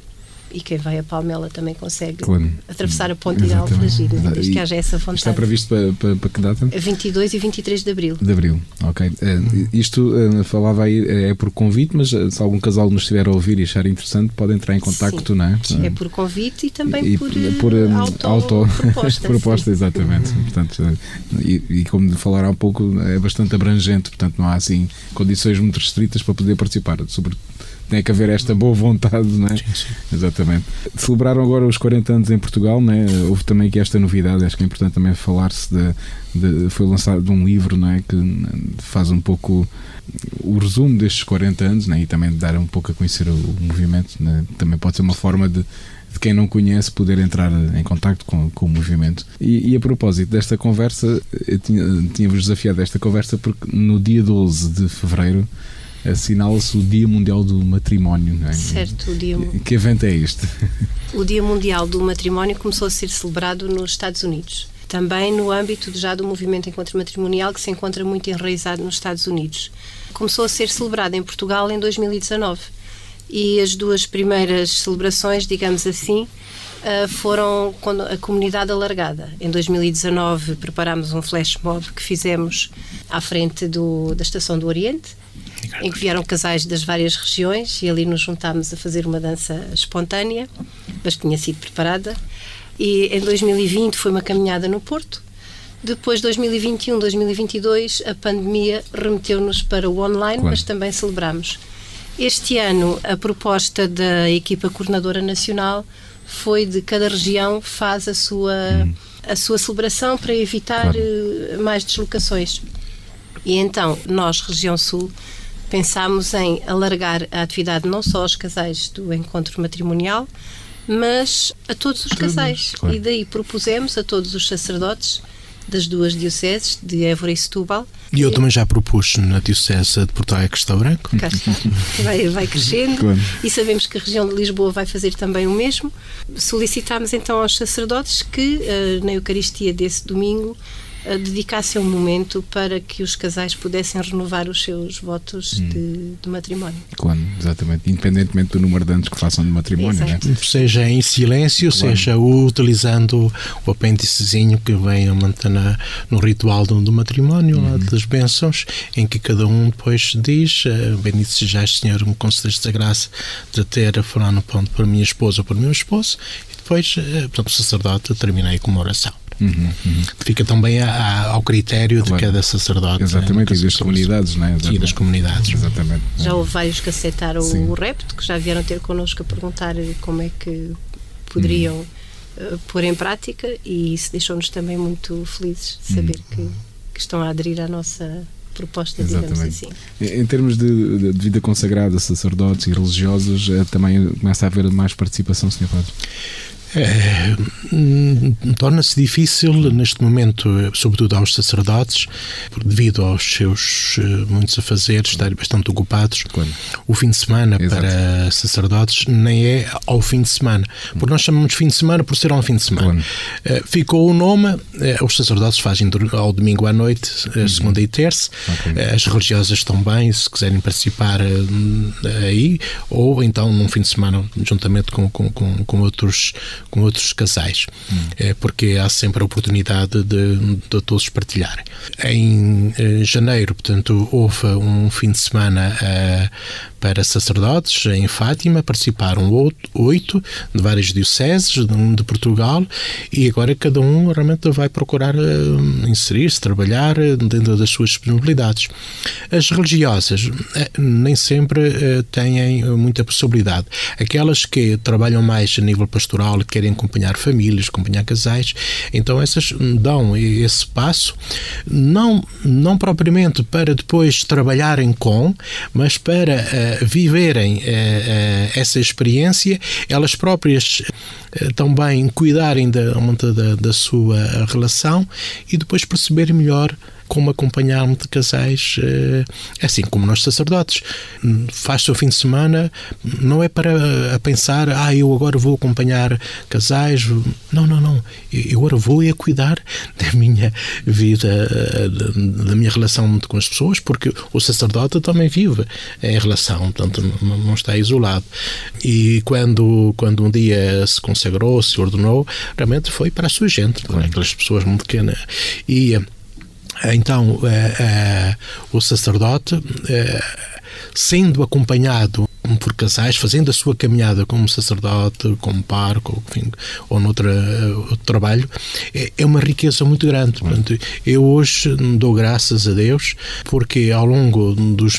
e quem vai a Palmela também consegue, claro, atravessar a ponte, exatamente, de Alfragide, né? Desde que haja essa vontade. Está previsto para, para, para que data? vinte e dois e vinte e três de abril. De abril, ok. Uh, isto uh, falava aí, é por convite, mas se algum casal nos estiver a ouvir e achar interessante, pode entrar em contacto, sim, não é? É por convite e também e, por, por um, auto, auto proposta. Proposta, exatamente. Portanto, e, e como falaram há pouco, é bastante abrangente, portanto não há assim condições muito restritas para poder participar, sobretudo tem que haver esta boa vontade, não é? Sim, sim. Exatamente. Celebraram agora os quarenta anos em Portugal, não é? Houve também aqui esta novidade, acho que é importante também falar-se de, de, foi lançado um livro, não é? Que faz um pouco o resumo destes quarenta anos, não é? E também dar um pouco a conhecer o, o movimento, não é? Também pode ser uma forma de de quem não conhece poder entrar em contacto com, com o movimento. E, e a propósito desta conversa, eu tinha, tinha-vos desafiado esta conversa porque no dia doze de fevereiro assinala-se o Dia Mundial do Matrimónio, não é? Certo, o Dia Mundial. Que evento é este? O Dia Mundial do Matrimónio começou a ser celebrado nos Estados Unidos, também no âmbito já do movimento encontro-matrimonial, que se encontra muito enraizado nos Estados Unidos. Começou a ser celebrado em Portugal em dois mil e dezanove e as duas primeiras celebrações, digamos assim, foram com a comunidade alargada. Em dois mil e dezanove preparámos um flash mob que fizemos à frente do, da Estação do Oriente, em que vieram casais das várias regiões e ali nos juntámos a fazer uma dança espontânea, mas que tinha sido preparada. E em dois mil e vinte foi uma caminhada no Porto. Depois, dois mil e vinte e um, dois mil e vinte e dois, a pandemia remeteu-nos para o online, claro, mas também celebramos. Este ano, a proposta da equipa coordenadora nacional foi de cada região faz a sua, hum. a sua celebração para evitar, claro, mais deslocações. E então, nós, Região Sul, pensámos em alargar a atividade não só aos casais do encontro matrimonial, mas a todos os casais. Claro. E daí propusemos a todos os sacerdotes das duas dioceses, de Évora e Setúbal. E eu também já propus na diocese de Porto Alegre, Castelo Branco. Vai, vai crescendo, claro, e sabemos que a região de Lisboa vai fazer também o mesmo. Solicitámos então aos sacerdotes que na Eucaristia desse domingo dedicassem um momento para que os casais pudessem renovar os seus votos hum. de, de matrimónio. Claro, exatamente, independentemente do número de anos que façam de matrimónio, né? Seja em silêncio, claro, seja utilizando o apêndicezinho que vem a manter na, no ritual do, do matrimónio, hum. lá, das bênçãos, em que cada um depois diz: bendito sejais, Senhor, me concedeste a graça de ter a fulano ponto para minha esposa ou para o meu esposo, e depois, portanto, o sacerdote terminei com uma oração. Uhum, uhum. Fica também a, a, ao critério, claro, de cada sacerdote. Exatamente, né? E das comunidades, não é? E das comunidades. Exatamente. Já houve vários que aceitaram, sim, o repto, que já vieram ter connosco a perguntar como é que poderiam uhum. pôr em prática, e isso deixou-nos também muito felizes de saber uhum. que, que estão a aderir à nossa proposta, exatamente, digamos assim. Em termos de, de vida consagrada, sacerdotes e religiosos, também começa a haver mais participação, senhor Padre? É, torna-se difícil neste momento, sobretudo aos sacerdotes, devido aos seus muitos afazeres, estarem bastante ocupados. Claro. O fim de semana, exato, para sacerdotes nem é ao fim de semana, porque nós chamamos fim de semana por ser ao fim de semana. Claro. Ficou o nome, os sacerdotes fazem ao domingo à noite, segunda e terça, okay, as religiosas também, se quiserem participar aí, ou então num fim de semana, juntamente com, com, com, com outros com outros casais, hum. é, porque há sempre a oportunidade de, de todos partilharem. Em eh, janeiro, portanto, houve um fim de semana eh, para sacerdotes em Fátima, participaram oito, oito de várias dioceses de, de Portugal, e agora cada um realmente vai procurar eh, inserir-se, trabalhar eh, dentro das suas disponibilidades. As religiosas eh, nem sempre eh, têm muita possibilidade. Aquelas que trabalham mais a nível pastoral, que querem acompanhar famílias, acompanhar casais, então essas dão esse passo, não, não propriamente para depois trabalharem com, mas para uh, viverem uh, uh, essa experiência, elas próprias uh, também cuidarem da, da, da sua relação e depois perceberem melhor como acompanhar-me de casais, assim como nós sacerdotes. Faz seu fim de semana, não é para a pensar, ah, eu agora vou acompanhar casais. Não, não, não. Eu agora vou é cuidar da minha vida, da minha relação com as pessoas, porque o sacerdote também vive em relação, portanto, não está isolado. E quando, quando um dia se consagrou, se ordenou, realmente foi para a sua gente, com aquelas pessoas muito pequenas. E então é, é, o sacerdote, é, sendo acompanhado por casais, fazendo a sua caminhada como sacerdote, como parco, enfim, ou noutro outro trabalho, é uma riqueza muito grande. Portanto, eu hoje dou graças a Deus, porque ao longo dos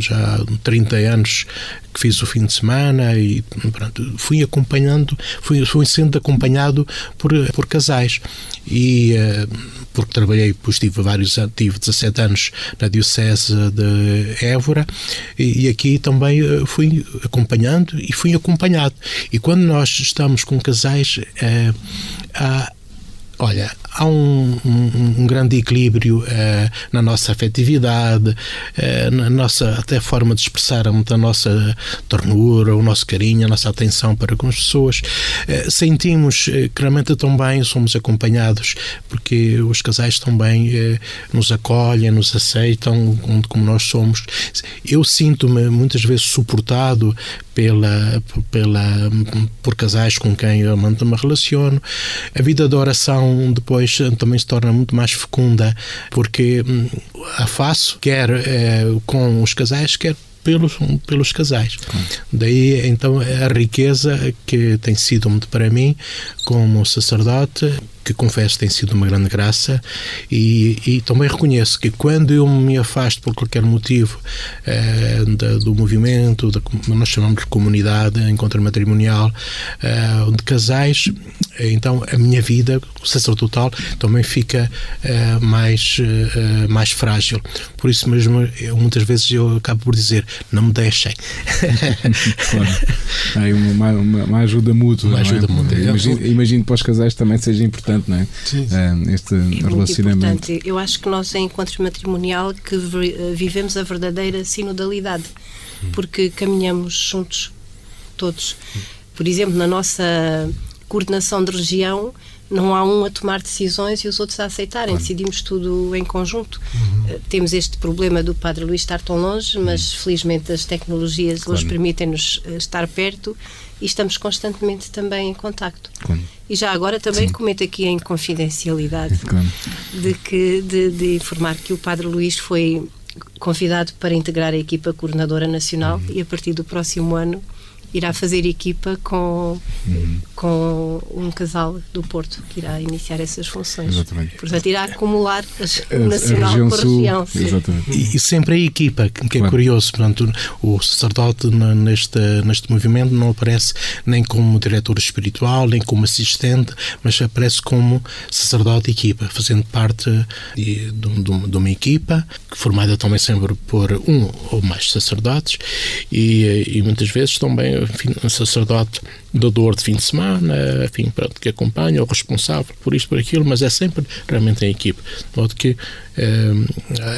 já trinta anos que fiz o fim de semana, e pronto, fui acompanhando, fui, fui sendo acompanhado por, por casais. E porque trabalhei, pois tive vários anos, tive dezassete anos na Diocese de Évora, e, e aqui também fui acompanhando e fui acompanhado. E quando nós estamos com casais, é, há, olha, há um, um, um grande equilíbrio é, na nossa afetividade, é, na nossa até forma de expressar a nossa ternura, o nosso carinho, a nossa atenção para com as pessoas. É, sentimos é, que realmente também somos acompanhados, porque os casais também é, nos acolhem, nos aceitam como nós somos. Eu sinto-me muitas vezes suportado pela, pela, por casais com quem eu me relaciono. A vida de oração depois também se torna muito mais fecunda, porque a faço quer é, com os casais, quer pelos, pelos casais. Hum. Daí, então, a riqueza que tem sido muito para mim como sacerdote, que confesso tem sido uma grande graça, e, e também reconheço que quando eu me afasto por qualquer motivo eh, da, do movimento, da, nós chamamos de comunidade, encontro matrimonial, eh, de casais, eh, então a minha vida sacerdotal também fica eh, mais, eh, mais frágil. Por isso mesmo, eu, muitas vezes eu acabo por dizer, não me deixem. Claro. É uma, uma, uma ajuda mútua. Uma ajuda é? mútua. Imagino, imagino que para os casais também seja importante. Não é? Sim, sim. Este é relacionamento. Eu acho que nós, em encontro matrimonial, que vivemos a verdadeira sinodalidade, porque caminhamos juntos, todos. Por exemplo, na nossa coordenação de região, não há um a tomar decisões e os outros a aceitarem, claro. Decidimos tudo em conjunto. Uhum. Temos este problema do Padre Luís estar tão longe, mas felizmente as tecnologias claro. Hoje permitem-nos estar perto e estamos constantemente também em contacto. Claro. E já agora também Sim. comento aqui em confidencialidade claro. de, que, de, de informar que o Padre Luís foi convidado para integrar a equipa coordenadora nacional uhum. e a partir do próximo ano irá fazer equipa com, uhum. com um casal do Porto que irá iniciar essas funções. Exatamente. Portanto, irá acumular as, a, o nacional a região por sul, região. Exatamente. E, e sempre a equipa, que claro. É curioso, portanto, o sacerdote neste, neste movimento não aparece nem como diretor espiritual, nem como assistente, mas aparece como sacerdote equipa, fazendo parte de, de, de uma equipa formada também sempre por um ou mais sacerdotes e, e muitas vezes também Enfim, um sacerdote doador de fim de semana, enfim, pronto, que acompanha, o responsável por isto, por aquilo, mas é sempre realmente em equipe. De modo que eh,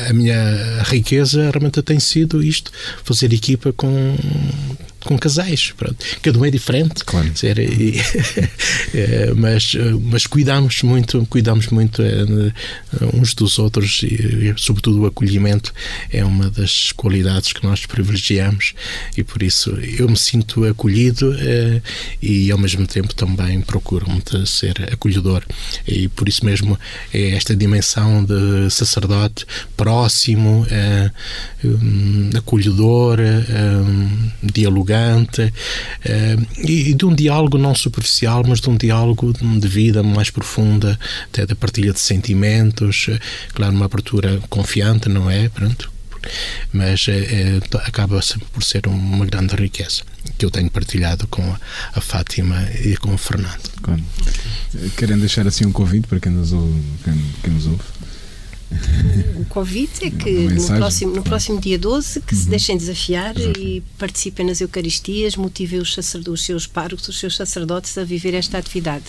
a minha riqueza realmente tem sido isto, fazer equipa com, com casais, pronto. Cada um é diferente, claro. Dizer, e, é, mas, mas cuidamos muito, cuidamos muito é, uns dos outros e, e, sobretudo, o acolhimento é uma das qualidades que nós privilegiamos e, por isso, eu me sinto acolhido eh, e ao mesmo tempo também procuro ser acolhedor e por isso mesmo é esta dimensão de sacerdote próximo, eh, um, acolhedor, eh, dialogante eh, e, e de um diálogo não superficial, mas de um diálogo de vida mais profunda, até da partilha de sentimentos, claro, uma abertura confiante, não é? Pronto. Mas eh, acaba por ser uma grande riqueza que eu tenho partilhado com a, a Fátima e com o Fernando. Claro. Querem deixar assim um convite para quem nos ouve? Quem, quem nos ouve? O convite é que no próximo, no próximo dia doze que uhum. se deixem desafiar Exato. E participem nas Eucaristias, motivem os, os seus párocos, os seus sacerdotes a viver esta atividade.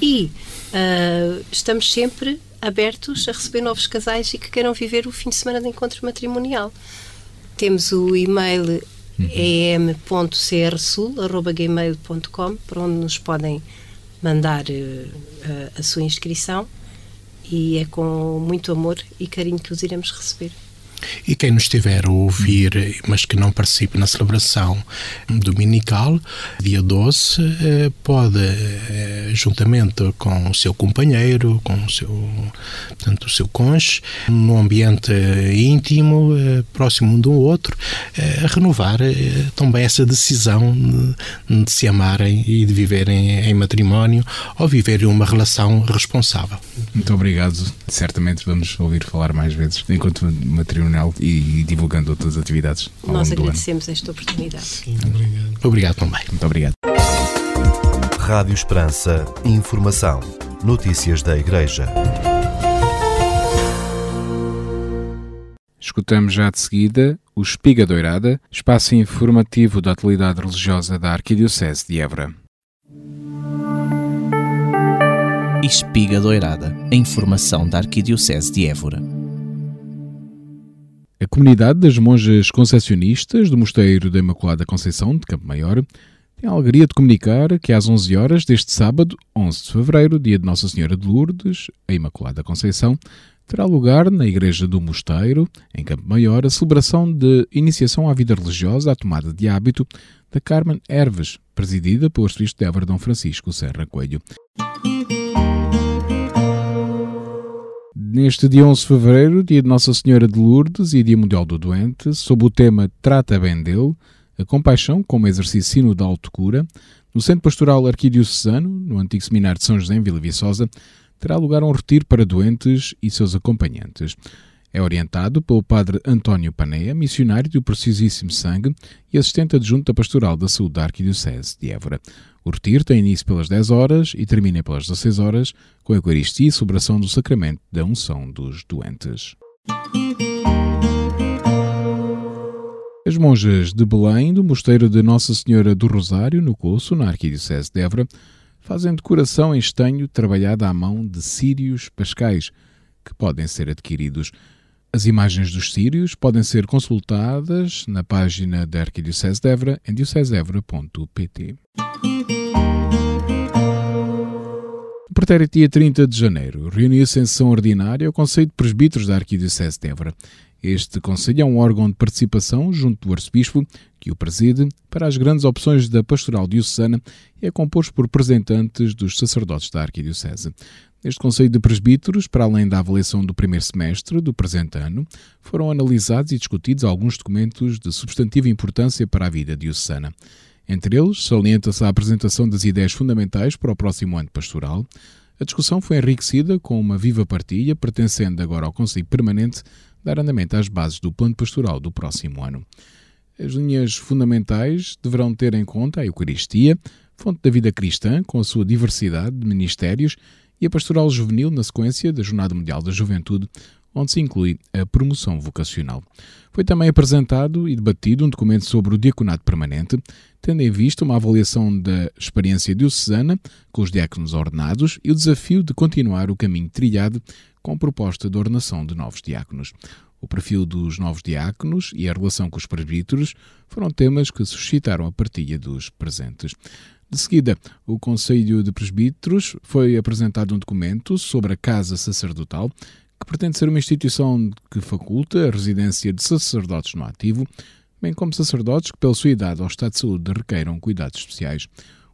E uh, estamos sempre abertos a receber novos casais e que queiram viver o fim de semana de encontro matrimonial. Temos o e-mail e m ponto c r sul arroba gmail ponto com, para onde nos podem mandar uh, a sua inscrição, e é com muito amor e carinho que os iremos receber. E quem nos estiver a ouvir, mas que não participe na celebração dominical, dia doze, pode, juntamente com o seu companheiro, com o seu, portanto, o seu cônjuge, num ambiente íntimo, próximo um do outro, renovar também essa decisão de se amarem e de viverem em matrimónio ou viverem uma relação responsável. Muito obrigado. Certamente vamos ouvir falar mais vezes enquanto matrimônio e divulgando outras atividades ao longo do ano. Nós agradecemos esta oportunidade. Sim, obrigado. Obrigado também. Muito obrigado. Rádio Esperança. Informação. Notícias da Igreja. Escutamos já de seguida o Espiga Doirada, espaço informativo da atualidade religiosa da Arquidiocese de Évora. Espiga Doirada, a informação da Arquidiocese de Évora. A comunidade das monjas concessionistas do Mosteiro da Imaculada Conceição, de Campo Maior, tem a alegria de comunicar que às onze horas deste sábado, onze de fevereiro, dia de Nossa Senhora de Lourdes, a Imaculada Conceição, terá lugar na Igreja do Mosteiro, em Campo Maior, a celebração de iniciação à vida religiosa à tomada de hábito da Carmen Herves, presidida pelo arcebispo de Évora Dom Francisco Serra Coelho. Neste dia onze de fevereiro, dia de Nossa Senhora de Lourdes e Dia Mundial do Doente, sob o tema Trata Bem Dele, a compaixão como exercício sinodal de autocura, no Centro Pastoral Arquidiocesano, no antigo Seminário de São José em Vila Viçosa, terá lugar um retiro para doentes e seus acompanhantes. É orientado pelo padre António Paneia, missionário do Precisíssimo Sangue e assistente adjunto da Pastoral da Saúde da Arquidiocese de Évora. O retiro tem início pelas dez horas e termina pelas dezasseis horas com a Eucaristia e celebração do Sacramento da Unção dos Doentes. As monjas de Belém, do Mosteiro de Nossa Senhora do Rosário, no Coço, na Arquidiocese de Évora, fazem decoração em estanho trabalhada à mão de círios pascais, que podem ser adquiridos. As imagens dos sírios podem ser consultadas na página da Arquidiocese de Évora em diocese de évora ponto p t. O pretérito dia trinta de janeiro reuniu-se em sessão ordinária o Conselho de Presbíteros da Arquidiocese de Évora. Este conselho é um órgão de participação junto do arcebispo, que o preside, para as grandes opções da pastoral diocesana e é composto por representantes dos sacerdotes da Arquidiocese. Este Conselho de Presbíteros, para além da avaliação do primeiro semestre do presente ano, foram analisados e discutidos alguns documentos de substantiva importância para a vida diocesana. Entre eles, salienta-se a apresentação das ideias fundamentais para o próximo ano pastoral. A discussão foi enriquecida com uma viva partilha, pertencendo agora ao Conselho Permanente, dar andamento às bases do plano pastoral do próximo ano. As linhas fundamentais deverão ter em conta a Eucaristia, fonte da vida cristã, com a sua diversidade de ministérios, e a pastoral juvenil na sequência da Jornada Mundial da Juventude, onde se inclui a promoção vocacional. Foi também apresentado e debatido um documento sobre o diaconato permanente, tendo em vista uma avaliação da experiência diocesana com os diáconos ordenados e o desafio de continuar o caminho trilhado com a proposta de ordenação de novos diáconos. O perfil dos novos diáconos e a relação com os presbíteros foram temas que suscitaram a partilha dos presentes. De seguida, o Conselho de Presbíteros foi apresentado um documento sobre a Casa Sacerdotal, que pretende ser uma instituição que faculta a residência de sacerdotes no ativo, bem como sacerdotes que, pela sua idade ou estado de saúde, requeiram cuidados especiais.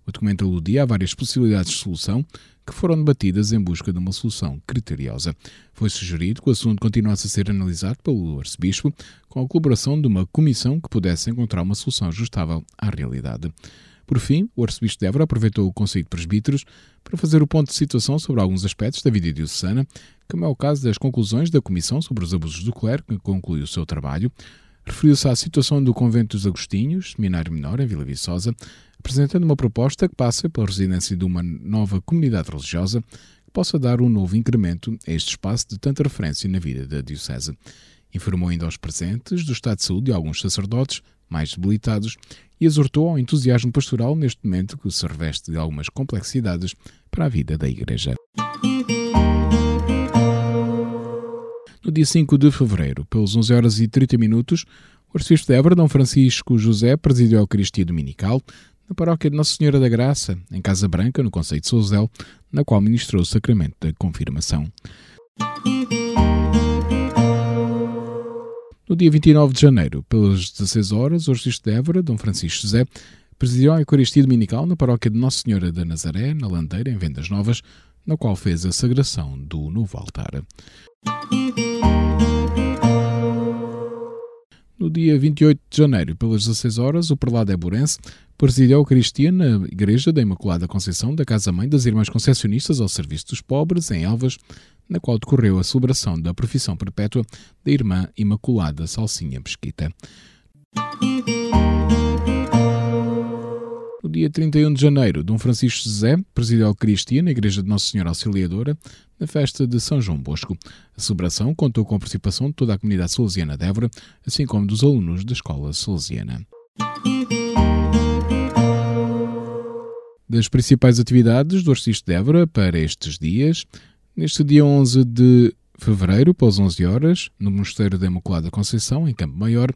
O documento aludia a várias possibilidades de solução que foram debatidas em busca de uma solução criteriosa. Foi sugerido que o assunto continuasse a ser analisado pelo arcebispo, com a colaboração de uma comissão que pudesse encontrar uma solução ajustável à realidade. Por fim, o arcebispo de Évora aproveitou o Conselho de Presbíteros para fazer o ponto de situação sobre alguns aspectos da vida diocesana, como é o caso das conclusões da Comissão sobre os Abusos do Clero, que concluiu o seu trabalho. Referiu-se à situação do Convento dos Agostinhos, Seminário Menor, em Vila Viçosa, apresentando uma proposta que passa pela residência de uma nova comunidade religiosa que possa dar um novo incremento a este espaço de tanta referência na vida da Diocese. Informou ainda aos presentes do estado de saúde de alguns sacerdotes mais debilitados e exortou ao entusiasmo pastoral neste momento que se reveste de algumas complexidades para a vida da Igreja. no dia cinco de fevereiro, pelas onze horas e trinta minutos, o arcebispo de Évora, Dom Francisco José, presidiu a Eucaristia Dominical na paróquia de Nossa Senhora da Graça, em Casa Branca, no concelho de Souzel, na qual ministrou o sacramento da confirmação. No dia vinte e nove de janeiro, pelas dezasseis horas, o arcebispo de Évora, Dom Francisco José, presidiu a Eucaristia Dominical na paróquia de Nossa Senhora da Nazaré, na Landeira, em Vendas Novas, na qual fez a sagração do novo altar. No dia vinte e oito de janeiro, pelas dezasseis horas, o prelado éborense presidiu a Eucaristia na Igreja da Imaculada Conceição da Casa-Mãe das Irmãs Concessionistas ao Serviço dos Pobres, em Elvas, na qual decorreu a celebração da profissão perpétua da Irmã Imaculada Salsinha Mesquita. No dia trinta e um de janeiro, Dom Francisco José presidiu a Eucaristia na Igreja de Nossa Senhora Auxiliadora, na festa de São João Bosco. A celebração contou com a participação de toda a comunidade salesiana de Évora, assim como dos alunos da Escola Salesiana. Das principais atividades do arcebispo de Évora para estes dias, neste dia onze de fevereiro, pelas onze horas, no Mosteiro da Imaculada Conceição, em Campo Maior,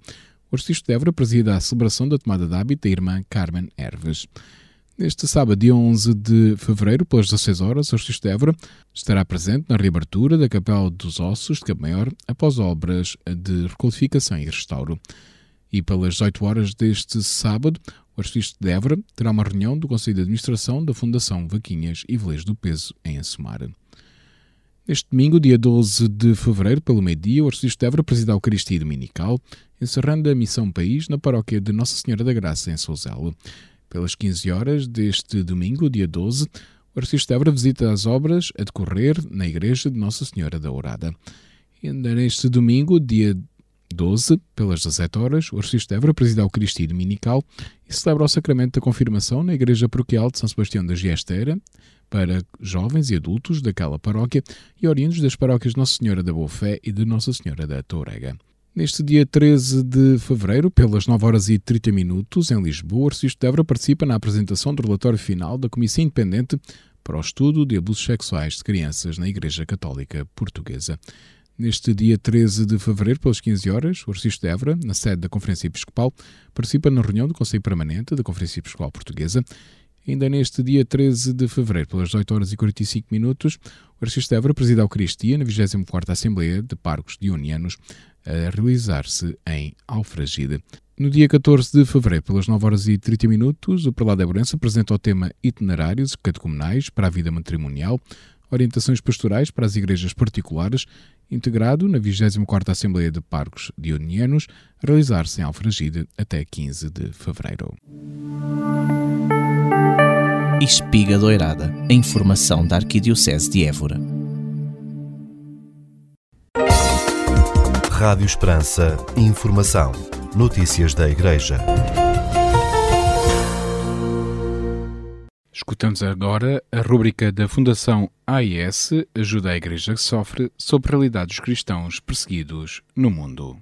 o arcebispo de Évora preside a celebração da tomada de hábito da irmã Carmen Herves. Neste sábado, dia onze de fevereiro, pelas dezasseis horas, o arcebispo de Évora estará presente na reabertura da Capela dos Ossos de Campo Maior após obras de requalificação e restauro. E pelas dezoito horas deste sábado, o arcebispo de Évora terá uma reunião do Conselho de Administração da Fundação Vaquinhas e Velês do Peso, em Assumar. Este domingo, dia doze de fevereiro, pelo meio-dia, o arcebispo de Évora preside a Eucaristia Dominical, encerrando a missão país na paróquia de Nossa Senhora da Graça, em Souzelo. Pelas quinze horas deste domingo, dia doze, o arcebispo de Évora visita as obras a decorrer na igreja de Nossa Senhora da Ourada. E ainda neste domingo, dia doze, pelas dezassete horas, o arcebispo de Évora preside a Eucaristia Dominical e celebra o sacramento da confirmação na igreja paroquial de São Sebastião da Giesteira, para jovens e adultos daquela paróquia e oriundos das paróquias de Nossa Senhora da Boa Fé e de Nossa Senhora da Tourega. Neste dia treze de fevereiro, pelas nove horas e trinta minutos, em Lisboa, o arcebispo de Évora participa na apresentação do relatório final da Comissão Independente para o Estudo de Abusos Sexuais de Crianças na Igreja Católica Portuguesa. Neste dia treze de fevereiro, pelas quinze horas, o arcebispo de Évora, na sede da Conferência Episcopal, participa na reunião do Conselho Permanente da Conferência Episcopal Portuguesa. Ainda neste dia treze de fevereiro, pelas dezoito horas e quarenta e cinco minutos, o arcebispo de Évora preside a Eucaristia na vigésima quarta Assembleia de Parcos Dionianos, a realizar-se em Alfragide. No dia catorze de fevereiro, pelas nove horas e trinta minutos, o prelado éborense apresenta o tema Itinerários Catecumenais para a Vida Matrimonial, Orientações Pastorais para as Igrejas Particulares, integrado na vigésima quarta Assembleia de Parcos Dionianos, a realizar-se em Alfragide até quinze de fevereiro. Espiga Doirada, a informação da Arquidiocese de Évora. Rádio Esperança, informação, notícias da Igreja. Escutamos agora a rúbrica da Fundação A I S, Ajuda à Igreja que Sofre, sobre a realidade dos cristãos perseguidos no mundo.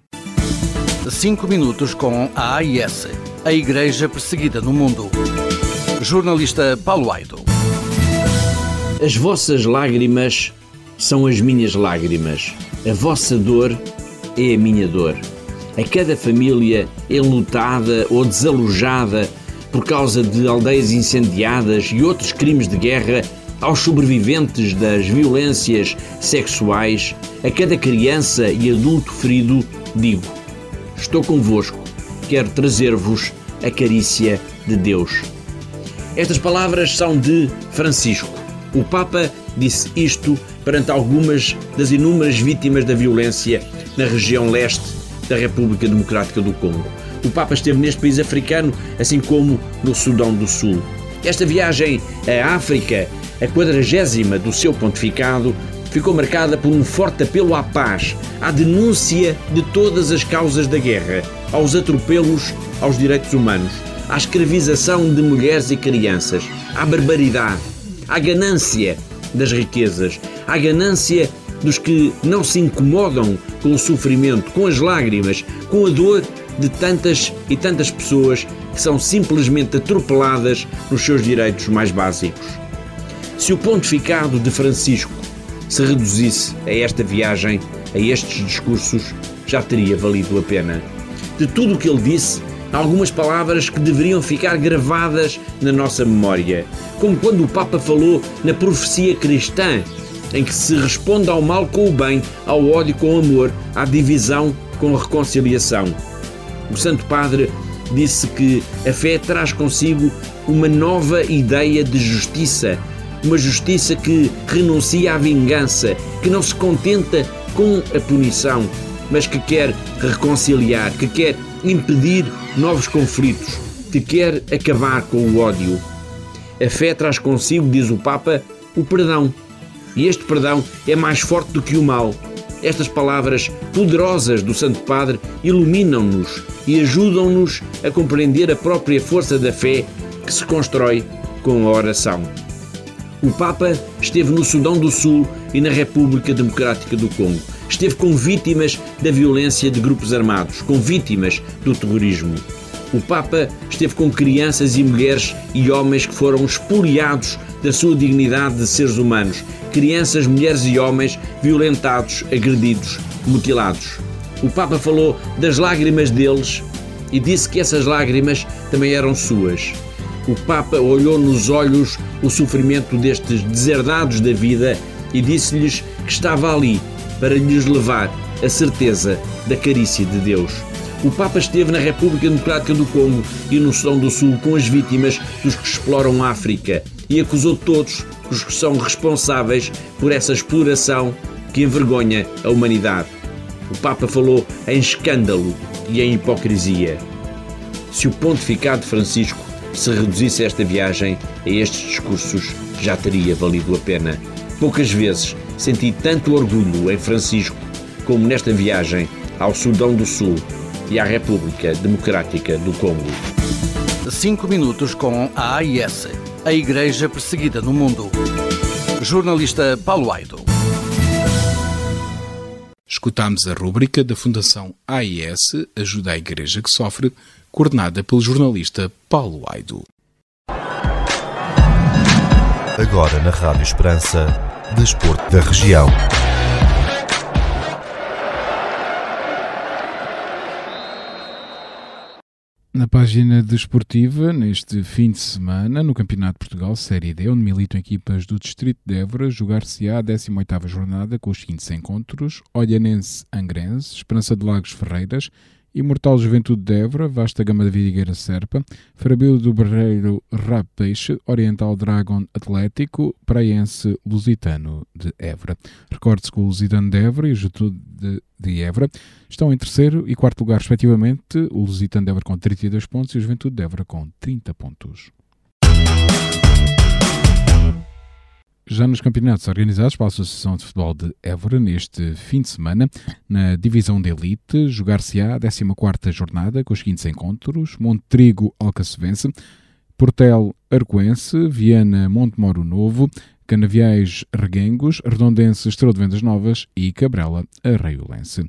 Cinco minutos com a AIS, a Igreja Perseguida no Mundo. Jornalista Paulo Aido. As vossas lágrimas são as minhas lágrimas. A vossa dor é a minha dor. A cada família enlutada ou desalojada por causa de aldeias incendiadas e outros crimes de guerra, aos sobreviventes das violências sexuais, a cada criança e adulto ferido, digo: estou convosco, quero trazer-vos a carícia de Deus. Estas palavras são de Francisco. O Papa disse isto perante algumas das inúmeras vítimas da violência na região leste da República Democrática do Congo. O Papa esteve neste país africano, assim como no Sudão do Sul. Esta viagem à África, a quadragésima do seu pontificado, ficou marcada por um forte apelo à paz, à denúncia de todas as causas da guerra, aos atropelos aos direitos humanos, à escravização de mulheres e crianças, à barbaridade, à ganância das riquezas, à ganância dos que não se incomodam com o sofrimento, com as lágrimas, com a dor de tantas e tantas pessoas que são simplesmente atropeladas nos seus direitos mais básicos. Se o pontificado de Francisco se reduzisse a esta viagem, a estes discursos, já teria valido a pena. De tudo o que ele disse, há algumas palavras que deveriam ficar gravadas na nossa memória, como quando o Papa falou na profecia cristã, em que se responde ao mal com o bem, ao ódio com o amor, à divisão com a reconciliação. O Santo Padre disse que a fé traz consigo uma nova ideia de justiça, uma justiça que renuncia à vingança, que não se contenta com a punição, mas que quer reconciliar, que quer impedir novos conflitos, que quer acabar com o ódio. A fé traz consigo, diz o Papa, o perdão. E este perdão é mais forte do que o mal. Estas palavras poderosas do Santo Padre iluminam-nos e ajudam-nos a compreender a própria força da fé que se constrói com a oração. O Papa esteve no Sudão do Sul e na República Democrática do Congo. Esteve com vítimas da violência de grupos armados, com vítimas do terrorismo. O Papa esteve com crianças e mulheres e homens que foram expoliados da sua dignidade de seres humanos. Crianças, mulheres e homens violentados, agredidos, mutilados. O Papa falou das lágrimas deles e disse que essas lágrimas também eram suas. O Papa olhou nos olhos o sofrimento destes deserdados da vida e disse-lhes que estava ali para lhes levar a certeza da carícia de Deus. O Papa esteve na República Democrática do Congo e no Sudão do Sul com as vítimas dos que exploram a África e acusou todos os que são responsáveis por essa exploração que envergonha a humanidade. O Papa falou em escândalo e em hipocrisia. Se o pontificado Francisco se reduzisse esta viagem a estes discursos, já teria valido a pena. Poucas vezes senti tanto orgulho em Francisco como nesta viagem ao Sudão do Sul e à República Democrática do Congo. Cinco minutos com a AIS, a Igreja Perseguida no Mundo. Jornalista Paulo Aido. Escutámos a rúbrica da Fundação AIS, Ajuda à Igreja que Sofre, coordenada pelo jornalista Paulo Aido. Agora na Rádio Esperança, Desporto da Região. Na página desportiva, neste fim de semana, no Campeonato de Portugal Série D, onde militam equipas do Distrito de Évora, jogar-se-á a décima oitava jornada com os seguintes encontros: Olhanense-Angrense, Esperança de Lagos-Ferreiras, Imortal Juventude de Évora, Vasta Gama da Vidigueira-Serpa, Farabil do Barreiro-Rabo Peixe, Oriental Dragon Atlético, Praiense-Lusitano de Évora. Recorde-se que o Lusitano de Évora e o Juventude de de Évora estão em terceiro e quarto lugar, respectivamente, o Lusitano de Évora com trinta e dois pontos e o Juventude de Évora com trinta pontos. Já nos campeonatos organizados pela Associação de Futebol de Évora, neste fim de semana, na divisão de elite, jogar-se-á a décima quarta jornada com os seguintes encontros: Montrigo-Alcacevense, Portel-Arcoense, Viana-Montemoro Novo, Canaviais-Reguengos, Redondense-Estrela de Vendas Novas e Cabrela-Arraiolense.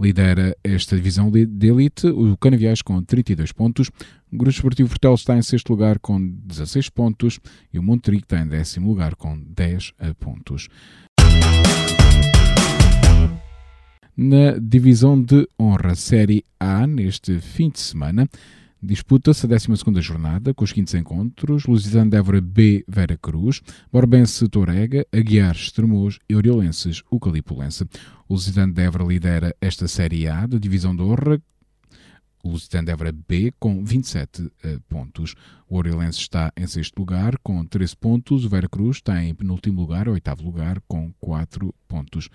Lidera esta divisão de elite o Canaviais com trinta e dois pontos, o Grupo Esportivo Portel está em sexto lugar com dezasseis pontos e o Montrigo está em décimo lugar com dez pontos. Na divisão de honra Série A, neste fim de semana, disputa-se a décima segunda jornada com os seguintes encontros: Lusitano de Évora B, Vera Cruz, Borbense Torrega, Aguiar Estremoz e Oriolenses Ucalipulense. O Lusitano de Évora lidera esta Série A da divisão de honra, o Lusitano de Évora B, com vinte e sete pontos. O Oriolense está em sexto lugar com treze pontos, o Vera Cruz está em penúltimo lugar, oitavo lugar, com quatro pontos.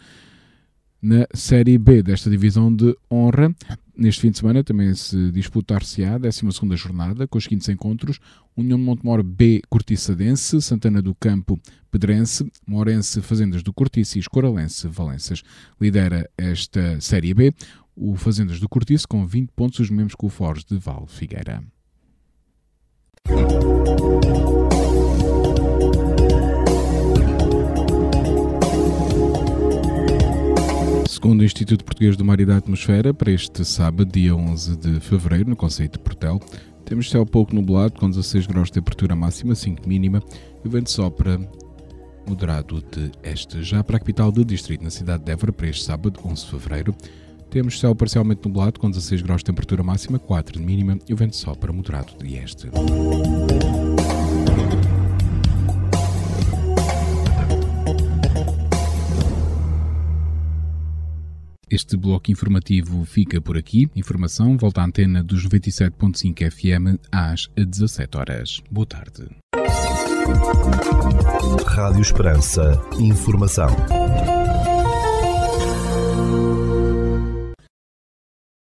Na Série B desta divisão de honra, neste fim de semana também se disputar-se-á a décima segunda jornada com os seguintes encontros: União de Montemor B, Cortiçadense, Santana do Campo, Pedrense, Morense, Fazendas do Cortiço e Escoralense, Valenças. Lidera esta Série B o Fazendas do Cortiço com vinte pontos, os mesmos que o Foz de Val Figueira. Segundo o Instituto Português do Mar e da Atmosfera, para este sábado, dia onze de fevereiro, no concelho de Portel, temos céu pouco nublado, com dezasseis graus de temperatura máxima, cinco mínima, e o vento sopra moderado de este. Já para a capital do distrito, na cidade de Évora, para este sábado, onze de fevereiro, temos céu parcialmente nublado, com dezasseis graus de temperatura máxima, quatro de mínima, e o vento sopra moderado de este. Este bloco informativo fica por aqui. Informação volta à antena dos noventa e sete ponto cinco F M às dezassete horas. Boa tarde. Rádio Esperança. Informação.